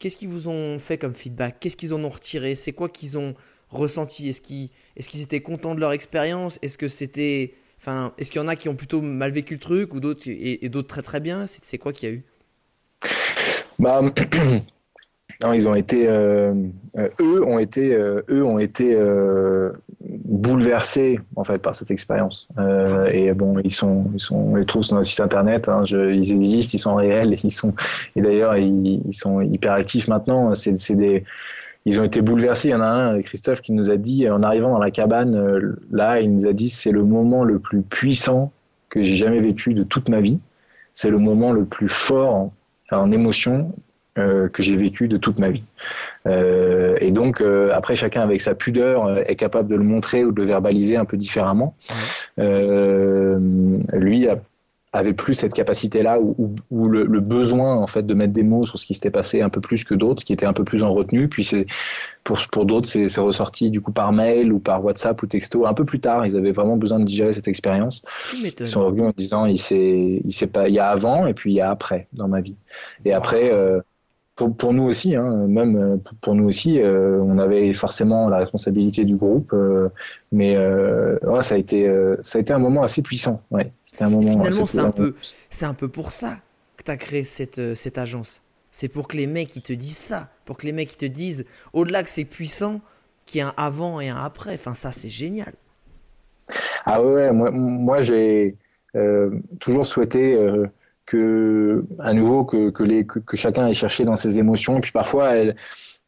qu'est-ce qu'ils vous ont fait comme feedback? Qu'est-ce qu'ils en ont retiré? C'est quoi qu'ils ont ressenti? Est-ce qu'ils est-ce qu'ils étaient contents de leur expérience? Est-ce que c'était, enfin, est-ce qu'il y en a qui ont plutôt mal vécu le truc ou d'autres et, et d'autres très très bien? C'est quoi qu'il y a eu? Bah, non, ils ont été, euh, euh, eux ont été, euh, eux ont été euh, bouleversés en fait par cette expérience. Euh, et bon, ils sont, ils sont, on les trouve sur notre site internet. Hein, je, ils existent, ils sont réels, ils sont. Et d'ailleurs, ils, ils sont hyper actifs maintenant. C'est, c'est des. Ils ont été bouleversés. Il y en a un, Christophe, qui nous a dit en arrivant dans la cabane, là, il nous a dit c'est le moment le plus puissant que j'ai jamais vécu de toute ma vie. C'est le moment le plus fort en, en émotion. Euh, que j'ai vécu de toute ma vie. Euh, et donc, euh, après, chacun avec sa pudeur euh, est capable de le montrer ou de le verbaliser un peu différemment. Euh, lui a, avait plus cette capacité-là ou, ou, ou le, le besoin en fait de mettre des mots sur ce qui s'était passé un peu plus que d'autres, qui étaient un peu plus en retenue. Puis c'est pour pour d'autres, c'est ressorti du coup par mail ou par WhatsApp ou texto. Un peu plus tard, ils avaient vraiment besoin de digérer cette expérience. Ils sont revenus en disant il s'est il s'est pas il y a avant et puis il y a après dans ma vie. Et après. Euh, pour, pour nous aussi, hein, même pour nous aussi, euh, on avait forcément la responsabilité du groupe, euh, mais euh, ouais, ça a été, euh, ça a été un moment assez puissant. Ouais, c'était un moment. Finalement, c'est un peu, c'est un peu pour ça que tu as créé cette, cette agence. C'est pour que les mecs ils te disent ça, pour que les mecs ils te disent, au-delà que c'est puissant, qu'il y a un avant et un après. Enfin, ça, c'est génial. Ah ouais, moi, moi j'ai euh, toujours souhaité euh, que, à nouveau, que, que, les, que, que chacun aille chercher dans ses émotions. Puis parfois, elle,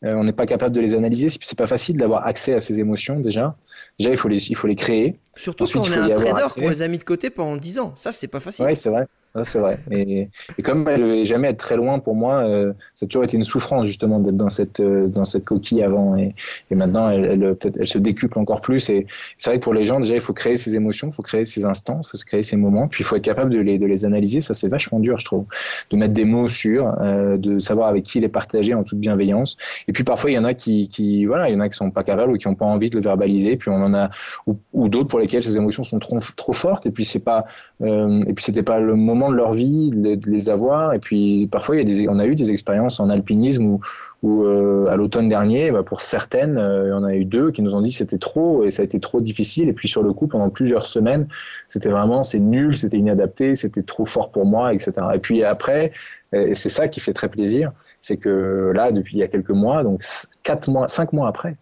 euh, on n'est pas capable de les analyser. C'est pas facile d'avoir accès à ses émotions déjà. Déjà, il faut les, il faut les créer. Surtout Ensuite, quand on est un trader qu'on les a mis de côté pendant dix ans. Ça, c'est pas facile. Oui, c'est vrai. Ah, c'est vrai. Et, et comme elle ne devait jamais être très loin pour moi, euh, ça a toujours été une souffrance justement d'être dans cette euh, dans cette coquille avant. Et, et maintenant, elle, elle, peut-être, elle se décuple encore plus. Et c'est vrai que pour les gens, déjà, il faut créer ses émotions, il faut créer ses instants, il faut se créer ses moments. Puis il faut être capable de les de les analyser. Ça, c'est vachement dur, je trouve, de mettre des mots sur, euh, de savoir avec qui les partager en toute bienveillance. Et puis parfois, il y en a qui qui voilà, il y en a qui sont pas capables ou qui n'ont pas envie de le verbaliser. Puis on en a ou, ou d'autres pour lesquels ces émotions sont trop trop fortes. Et puis c'est pas euh, et puis c'était pas le moment de leur vie, de les avoir. Et puis parfois, il y a des, on a eu des expériences en alpinisme où, où euh, à l'automne dernier, bah, pour certaines, euh, on a eu deux qui nous ont dit que c'était trop et ça a été trop difficile. Et puis sur le coup, pendant plusieurs semaines, c'était vraiment, c'est nul, c'était inadapté, c'était trop fort pour moi, et cetera. Et puis après, et c'est ça qui fait très plaisir, c'est que là, depuis il y a quelques mois, donc quatre mois, cinq mois après,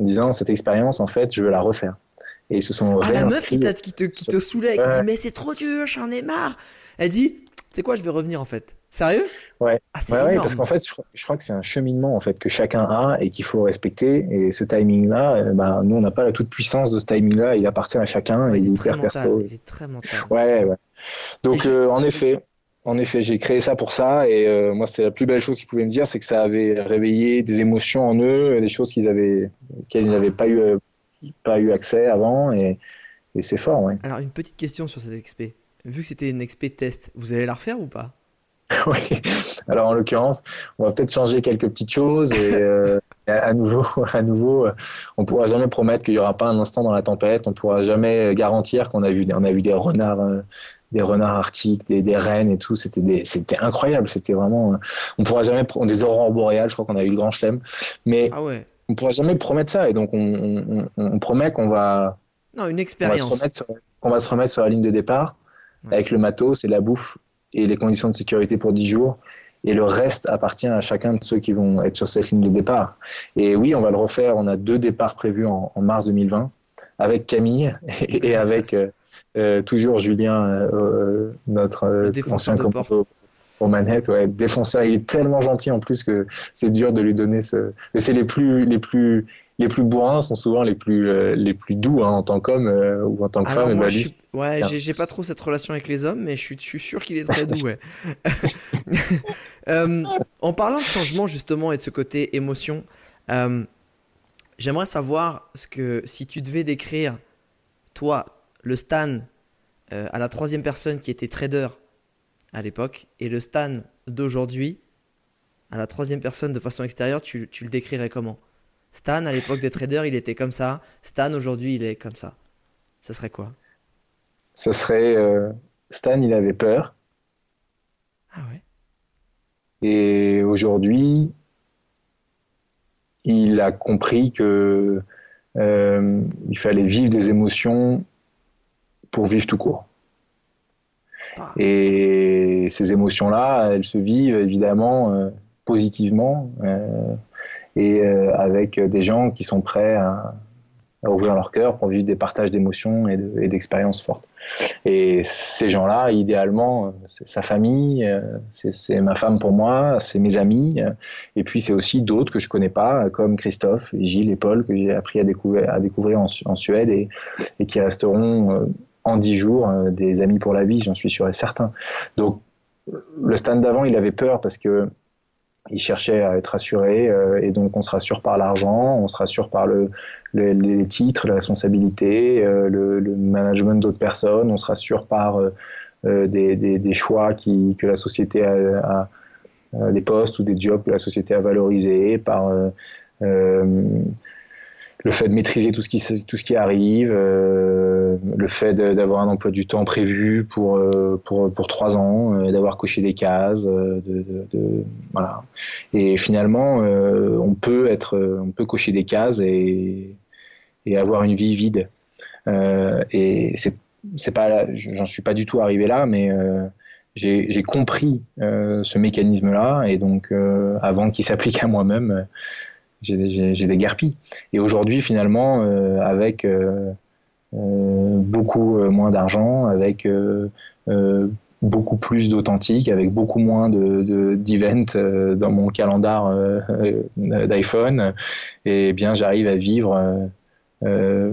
en disant cette expérience, en fait, je veux la refaire. Et ils se sont ah, la meuf qui, qui te, qui te saoulait, qui ouais. dit mais c'est trop dur, j'en ai marre. Elle dit, tu sais quoi, je vais revenir en fait. Sérieux ? Ouais. Ah, c'est ouais, ouais, parce qu'en fait, je, je crois que c'est un cheminement en fait que chacun a et qu'il faut respecter. Et ce timing-là, euh, bah, nous on n'a pas la toute puissance de ce timing-là. Il appartient à chacun. Ouais, et il, il est hyper mental, perso. Il est très mental. Ouais, ouais. Donc je... euh, en effet. En effet, j'ai créé ça pour ça et euh, moi, c'était la plus belle chose qu'ils pouvaient me dire, c'est que ça avait réveillé des émotions en eux, des choses qu'ils avaient, qu'ils n'avaient pas eu, euh, pas eu accès avant et, et c'est fort. Ouais. Alors, une petite question sur cette X P. Vu que c'était une X P test, vous allez la refaire ou pas ? Oui, alors en l'occurrence, on va peut-être changer quelques petites choses et euh, à nouveau, à nouveau, on pourra jamais promettre qu'il y aura pas un instant dans la tempête. On pourra jamais garantir qu'on a vu, on a vu des renards, euh, des renards arctiques, des, des rennes et tout. C'était, des, c'était incroyable. C'était vraiment, euh, on pourra jamais, des aurores boréales. Je crois qu'on a eu le grand chelem, mais ah ouais. on pourra jamais promettre ça. Et donc on, on, on, on promet qu'on va, non, une expérience, on va se remettre sur, on va se remettre sur la ligne de départ ouais. avec le matos et la bouffe. Et les conditions de sécurité pour dix jours. Et le reste appartient à chacun de ceux qui vont être sur cette ligne de départ. Et oui, on va le refaire. On a deux départs prévus en, en mars deux mille vingt avec Camille et, et avec euh, euh, toujours Julien, euh, notre euh, ancien commando aux manettes. Ouais, défonceur. Il est tellement gentil en plus que c'est dur de lui donner ce... C'est les plus... Les plus Les plus bourrins sont souvent les plus euh, les plus doux hein, en tant qu'homme euh, ou en tant que Alors femme. Moi, bah, je suis... Ouais, j'ai, j'ai pas trop cette relation avec les hommes, mais je suis, je suis sûr qu'il est très doux. Ouais. euh, en parlant de changement justement et de ce côté émotion, euh, j'aimerais savoir ce que si tu devais décrire toi le Stan euh, à la troisième personne qui était trader à l'époque et le Stan d'aujourd'hui à la troisième personne de façon extérieure, tu, tu le décrirais comment ? Stan, à l'époque des traders, il était comme ça. Stan, aujourd'hui, il est comme ça. Ça serait quoi ? Ça serait... Euh, Stan, il avait peur. Ah ouais. Et aujourd'hui, il a compris que euh, il fallait vivre des émotions pour vivre tout court. Ah. Et ces émotions-là, elles se vivent évidemment euh, positivement. Euh, et euh, avec des gens qui sont prêts à, à ouvrir leur cœur pour vivre des partages d'émotions et, de, et d'expériences fortes. Et ces gens-là, idéalement, c'est sa famille, c'est, c'est ma femme pour moi, c'est mes amis, et puis c'est aussi d'autres que je ne connais pas, comme Christophe, Gilles et Paul, que j'ai appris à découvrir, à découvrir en, en Suède, et, et qui resteront euh, en dix jours euh, des amis pour la vie, j'en suis sûr et certain. Donc, le stand d'avant, il avait peur parce que il cherchait à être rassuré euh, et donc on se rassure par l'argent, on se rassure par le, le, les titres, la responsabilité, euh, le, le management d'autres personnes, on se rassure par euh, des, des, des choix qui, que la société a, a, des postes ou des jobs que la société a valorisés, par euh, euh, le fait de maîtriser tout ce qui, tout ce qui arrive, euh, le fait d'avoir un emploi du temps prévu pour pour pour trois ans, d'avoir coché des cases, de, de, de voilà. Et finalement, on peut être, on peut cocher des cases et et avoir une vie vide. Et c'est c'est pas, j'en suis pas du tout arrivé là, mais j'ai, j'ai compris ce mécanisme-là, et donc avant qu'il s'applique à moi-même, j'ai, j'ai, j'ai des guerpilles. Et aujourd'hui, finalement, avec Euh, beaucoup euh, moins d'argent, avec euh, euh, beaucoup plus d'authentique, avec beaucoup moins de, de, d'events euh, dans mon calendar euh, euh, d'iPhone, et eh bien j'arrive à vivre euh, euh,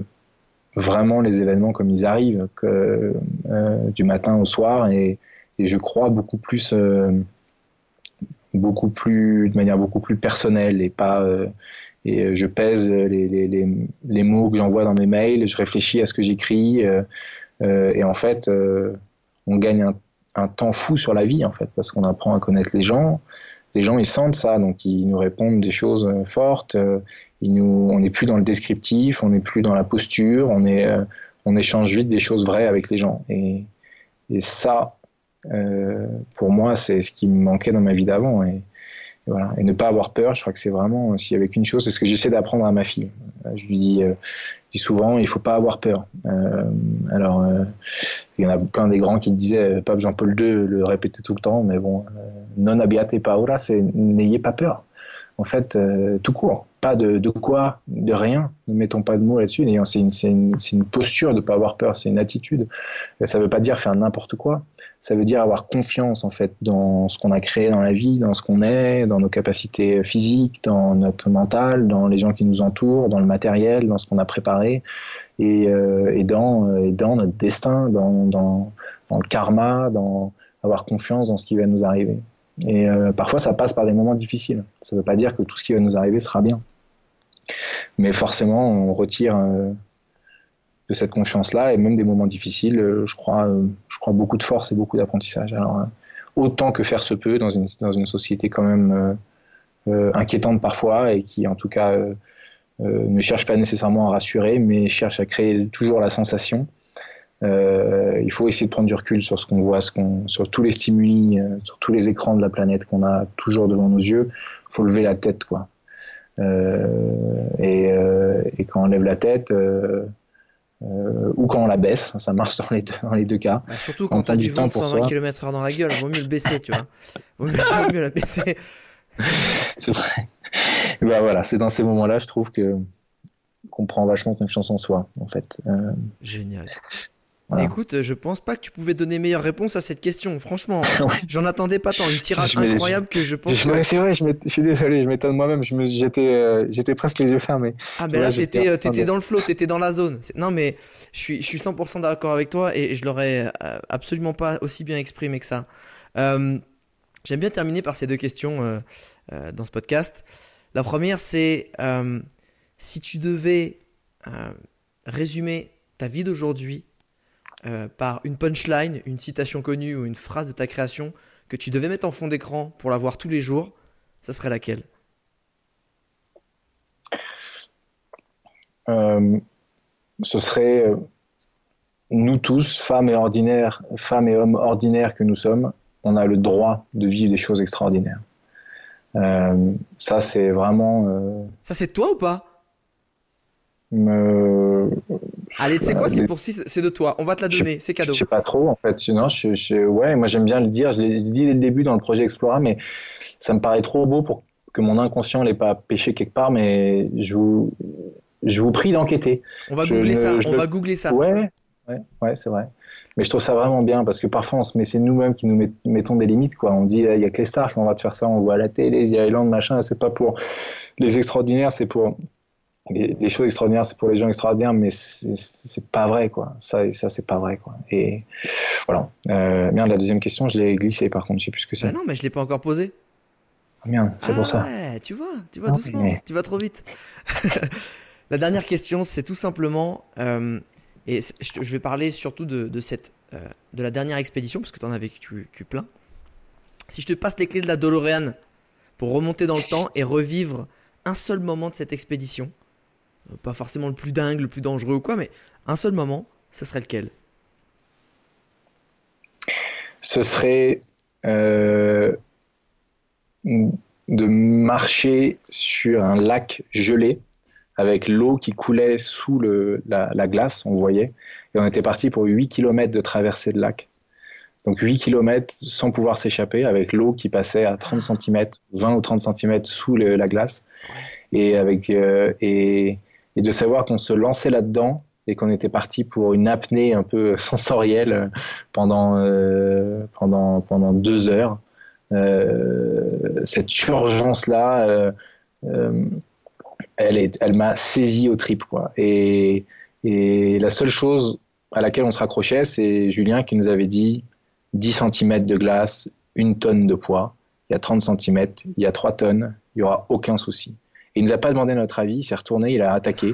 vraiment les événements comme ils arrivent, que, euh, du matin au soir, et, et je crois beaucoup plus, euh, beaucoup plus, de manière beaucoup plus personnelle, et pas euh, et je pèse les, les, les, les mots que j'envoie dans mes mails, je réfléchis à ce que j'écris, euh, euh, et en fait, euh, on gagne un, un temps fou sur la vie, en fait, parce qu'on apprend à connaître les gens. Les gens, ils sentent ça, donc ils nous répondent des choses fortes, euh, ils nous, on n'est plus dans le descriptif, on n'est plus dans la posture, on, est, euh, on échange vite des choses vraies avec les gens. Et, et ça, euh, pour moi, c'est ce qui me manquait dans ma vie d'avant, et voilà. Et ne pas avoir peur, je crois que c'est vraiment, s'il y avait qu'une chose, c'est ce que j'essaie d'apprendre à ma fille. Je lui dis, euh, je dis souvent, il ne faut pas avoir peur. Euh, alors, euh, il y en a plein des grands qui disaient, Pape Jean-Paul deux le répétait tout le temps, mais bon, euh, non abbiate paura, c'est n'ayez pas peur. En fait, euh, tout court, pas de, de quoi, de rien, ne mettons pas de mots là-dessus. C'est une, c'est une, c'est une posture de ne pas avoir peur, c'est une attitude. Ça ne veut pas dire faire n'importe quoi, ça veut dire avoir confiance en fait dans ce qu'on a créé dans la vie, dans ce qu'on est, dans nos capacités physiques, dans notre mental, dans les gens qui nous entourent, dans le matériel, dans ce qu'on a préparé, et, euh, et, dans, et dans notre destin, dans, dans, dans le karma, dans avoir confiance dans ce qui va nous arriver. Et euh, parfois ça passe par des moments difficiles, ça ne veut pas dire que tout ce qui va nous arriver sera bien, mais forcément on retire euh, de cette confiance-là, et même des moments difficiles, euh, je crois, euh, je crois beaucoup de force et beaucoup d'apprentissage. Alors euh, autant que faire se peut dans une, dans une société quand même euh, euh, inquiétante parfois, et qui en tout cas euh, euh, ne cherche pas nécessairement à rassurer, mais cherche à créer toujours la sensation. Euh, il faut essayer de prendre du recul sur ce qu'on voit, ce qu'on, sur tous les stimuli, euh, sur tous les écrans de la planète qu'on a toujours devant nos yeux. Il faut lever la tête, quoi. Euh, et, euh, et quand on lève la tête, euh, euh, ou quand on la baisse, ça marche dans les deux, dans les deux cas. Bah surtout quand, quand t'as du vent de cent vingt kilomètres heure dans la gueule, vaut mieux le baisser, tu vois. Vaut mieux, vaut mieux la baisser. C'est vrai. Et ben voilà, c'est dans ces moments-là, je trouve que qu'on prend vachement confiance en soi, en fait. Euh... Génial. Voilà. Écoute, je pense pas que tu pouvais donner meilleure réponse à cette question, franchement. Ouais. J'en attendais pas tant, une tirade incroyable je... que je pense. Je... Que... C'est vrai, je, je suis désolé, je m'étonne moi-même, je me... j'étais, euh... j'étais presque les yeux fermés. Ah, mais ben là, là t'étais, euh, t'étais dans le flow, t'étais dans la zone. C'est... Non, mais je suis, je suis cent pour cent d'accord avec toi, et je l'aurais absolument pas aussi bien exprimé que ça. Euh, j'aime bien terminer par ces deux questions euh, euh, dans ce podcast. La première, c'est euh, si tu devais euh, résumer ta vie d'aujourd'hui, Euh, par une punchline, une citation connue ou une phrase de ta création que tu devais mettre en fond d'écran pour la voir tous les jours, ça serait laquelle ? euh, Ce serait euh, nous tous, femmes et, ordinaires, femmes et hommes ordinaires que nous sommes, on a le droit de vivre des choses extraordinaires. Euh, ça, c'est vraiment... Euh... Ça, c'est toi ou pas ? Me... Allez, tu sais quoi, c'est pour si c'est de toi. On va te la donner, je, c'est cadeau. Je sais pas trop en fait. Non, je, je, ouais, moi j'aime bien le dire. Je l'ai dit dès le début dans le projet Explora, mais ça me paraît trop beau pour que mon inconscient l'ait pas pêché quelque part. Mais je vous, je vous prie d'enquêter. On va je, googler je, ça. Je, on je, va googler ça. Ouais, ouais, ouais, c'est vrai. Mais je trouve ça vraiment bien parce que parfois on se met, c'est nous-mêmes qui nous met, mettons des limites, quoi. On dit il y a que les stars qui vont te faire ça. On voit à la télé, les Island, machin. C'est pas pour les extraordinaires, c'est pour les choses extraordinaires, c'est pour les gens extraordinaires, mais c'est, c'est pas vrai, quoi. Ça, ça, c'est pas vrai, quoi. Et voilà. Euh, merde, la deuxième question, je l'ai glissée, par contre, je sais plus ce que c'est. Ah non, mais je l'ai pas encore posée. Ah merde, c'est ah, pour ça. Ouais, tu vois, tu vas doucement, mais... tu vas trop vite. La dernière question, c'est tout simplement, euh, et je vais parler surtout de, de cette, euh, de la dernière expédition, parce que t'en as vécu, vécu plein. Si je te passe les clés de la DeLorean pour remonter dans le temps et revivre un seul moment de cette expédition. Pas forcément le plus dingue, le plus dangereux ou quoi, mais un seul moment, ce serait lequel? Ce serait euh, de marcher sur un lac gelé avec l'eau qui coulait sous le, la, la glace, on voyait. Et on était parti pour huit kilomètres de traversée de lac. Donc huit kilomètres sans pouvoir s'échapper, avec l'eau qui passait à trente centimètres, vingt ou trente centimètres sous le, la glace. Et, avec, euh, et, et de savoir qu'on se lançait là-dedans et qu'on était parti pour une apnée un peu sensorielle pendant, euh, pendant, pendant deux heures. Euh, cette urgence-là, euh, euh, elle est, elle m'a saisi aux tripes, quoi. Et, et la seule chose à laquelle on se raccrochait, c'est Julien qui nous avait dit dix centimètres de glace, une tonne de poids, il y a trente centimètres, il y a trois tonnes, il n'y aura aucun souci. Et il ne nous a pas demandé notre avis, il s'est retourné, il a attaqué.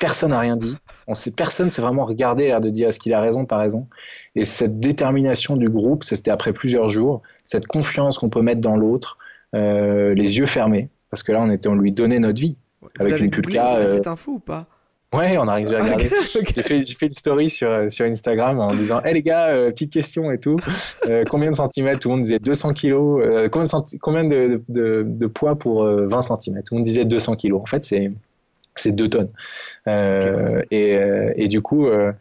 Personne n'a rien dit. On sait, personne s'est vraiment regardé, l'air de dire est-ce qu'il a raison, pas raison. Et cette détermination du groupe, c'était après plusieurs jours, cette confiance qu'on peut mettre dans l'autre, euh, les yeux fermés, parce que là, on, était, on lui donnait notre vie. Ouais, avec une pulka. Euh... C'est un fou ou pas? Ouais, on arrive à regarder. Okay, okay. J'ai fait, j'ai fait une story sur, sur Instagram en disant hé hey, les gars, euh, petite question et tout. Euh, combien de centimètres? Tout le monde disait deux cents kilos. Euh, combien de, centi... combien de, de, de poids pour euh, vingt centimètres? Tout le monde disait deux cents kilos. En fait, c'est. C'est deux tonnes. Euh, okay. et, euh, et du coup, euh,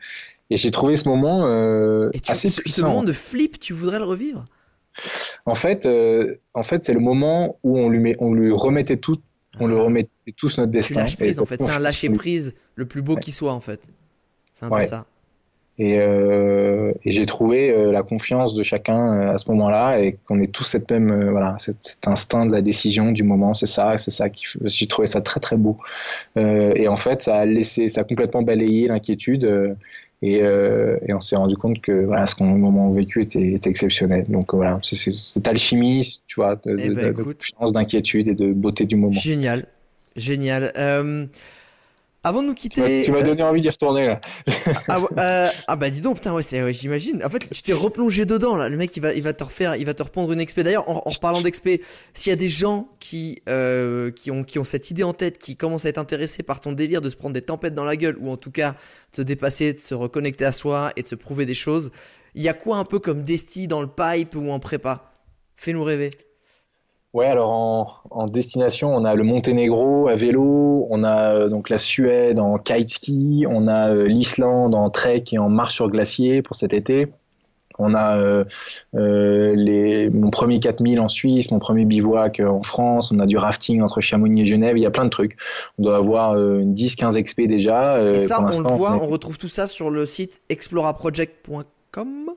et j'ai trouvé ce moment euh, et tu, assez ce, puissant. Ce moment de flip, tu voudrais le revivre? En fait, euh, en fait, c'est le moment où on lui, met, on lui remettait tout, on lui remettait tous notre destin. Tu lâches prise, en fait. C'est un lâcher prise le plus beau qui soit, en fait. C'est un ouais. peu ça. Et, euh, et j'ai trouvé euh, la confiance de chacun euh, à ce moment-là, et qu'on ait tous cette même, euh, voilà, cet, cet instinct de la décision du moment, c'est ça, c'est ça. Qui, j'ai trouvé ça très très beau. Euh, et en fait, ça a laissé, ça a complètement balayé l'inquiétude, euh, et, euh, et on s'est rendu compte que voilà, ce qu'on au moment vécu était, était exceptionnel. Donc euh, voilà, c'est, c'est, cette alchimie, tu vois, de, de, bah, de confiance, d'inquiétude et de beauté du moment. Génial, génial. Euh... Avant de nous quitter... Tu m'as donné euh... envie d'y retourner, là. ah, euh, ah bah dis donc, putain, ouais, c'est, ouais, j'imagine. En fait, tu t'es replongé dedans, là. Le mec, il va, il va te refaire, il va te repondre une expé. D'ailleurs, en, en parlant d'expé, s'il y a des gens qui, euh, qui, ont, qui ont cette idée en tête, qui commencent à être intéressés par ton délire de se prendre des tempêtes dans la gueule, ou en tout cas, de se dépasser, de se reconnecter à soi et de se prouver des choses, il y a quoi un peu comme desti dans le pipe ou en prépa? Fais-nous rêver. Ouais, alors en, en destination, on a le Monténégro à vélo, on a euh, donc la Suède en kiteski, on a euh, l'Islande en trek et en marche sur glacier pour cet été. On a euh, euh, les, mon premier quatre mille en Suisse, mon premier bivouac en France, on a du rafting entre Chamonix et Genève, il y a plein de trucs. On doit avoir euh, une dix à quinze expé déjà. Euh, et ça, on le voit, on, est... on retrouve tout ça sur le site explora project point com.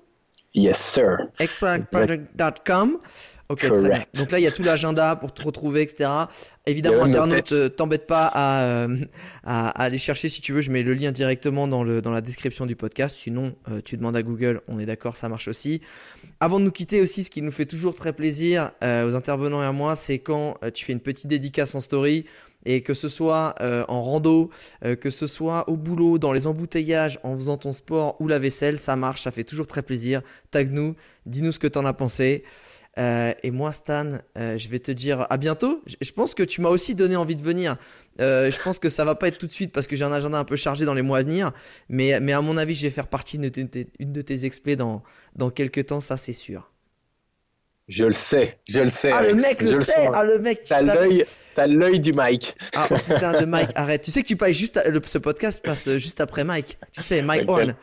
Yes, sir. explora project point com. Ok, très bien. Donc là, il y a tout l'agenda pour te retrouver, et cetera. Évidemment, internaute, euh, t'embête pas à, euh, à, à aller chercher si tu veux. Je mets le lien directement dans, le, dans la description du podcast. Sinon, euh, tu demandes à Google. On est d'accord, ça marche aussi. Avant de nous quitter aussi, ce qui nous fait toujours très plaisir euh, aux intervenants et à moi, c'est quand euh, tu fais une petite dédicace en story. Et que ce soit euh, en rando, euh, que ce soit au boulot, dans les embouteillages, en faisant ton sport ou la vaisselle, ça marche, ça fait toujours très plaisir. Tag-nous, dis-nous ce que t'en as pensé. Euh, et moi, Stan, euh, je vais te dire à bientôt. Je, je pense que tu m'as aussi donné envie de venir. Euh, je pense que ça va pas être tout de suite parce que j'ai un agenda un peu chargé dans les mois à venir. Mais, mais à mon avis, je vais faire partie de tes, une de tes expés dans, dans quelques temps, ça c'est sûr. Je le sais, je le sais. Ah, Alex. Le mec le je sait, le ah, le mec, tu t'as l'œil, t'as l'œil du Mike. Ah, oh, putain de Mike, arrête. Tu sais que tu passes juste, à, le, ce podcast passe juste après Mike. Tu sais, Mike Horn.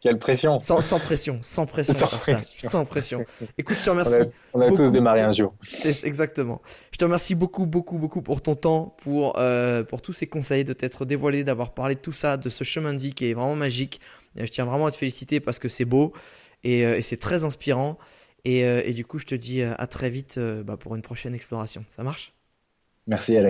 Quelle pression. Sans, sans pression, sans pression. Sans pression. Sans pression. Écoute, je te remercie. On a, on a tous démarré un jour. C'est, exactement. Je te remercie beaucoup, beaucoup, beaucoup pour ton temps, pour, euh, pour tous ces conseils, de t'être dévoilé, d'avoir parlé de tout ça, de ce chemin de vie qui est vraiment magique. Je tiens vraiment à te féliciter parce que c'est beau et, et c'est très inspirant. Et, et du coup, je te dis à très vite bah, pour une prochaine exploration. Ça marche? Merci, Alex.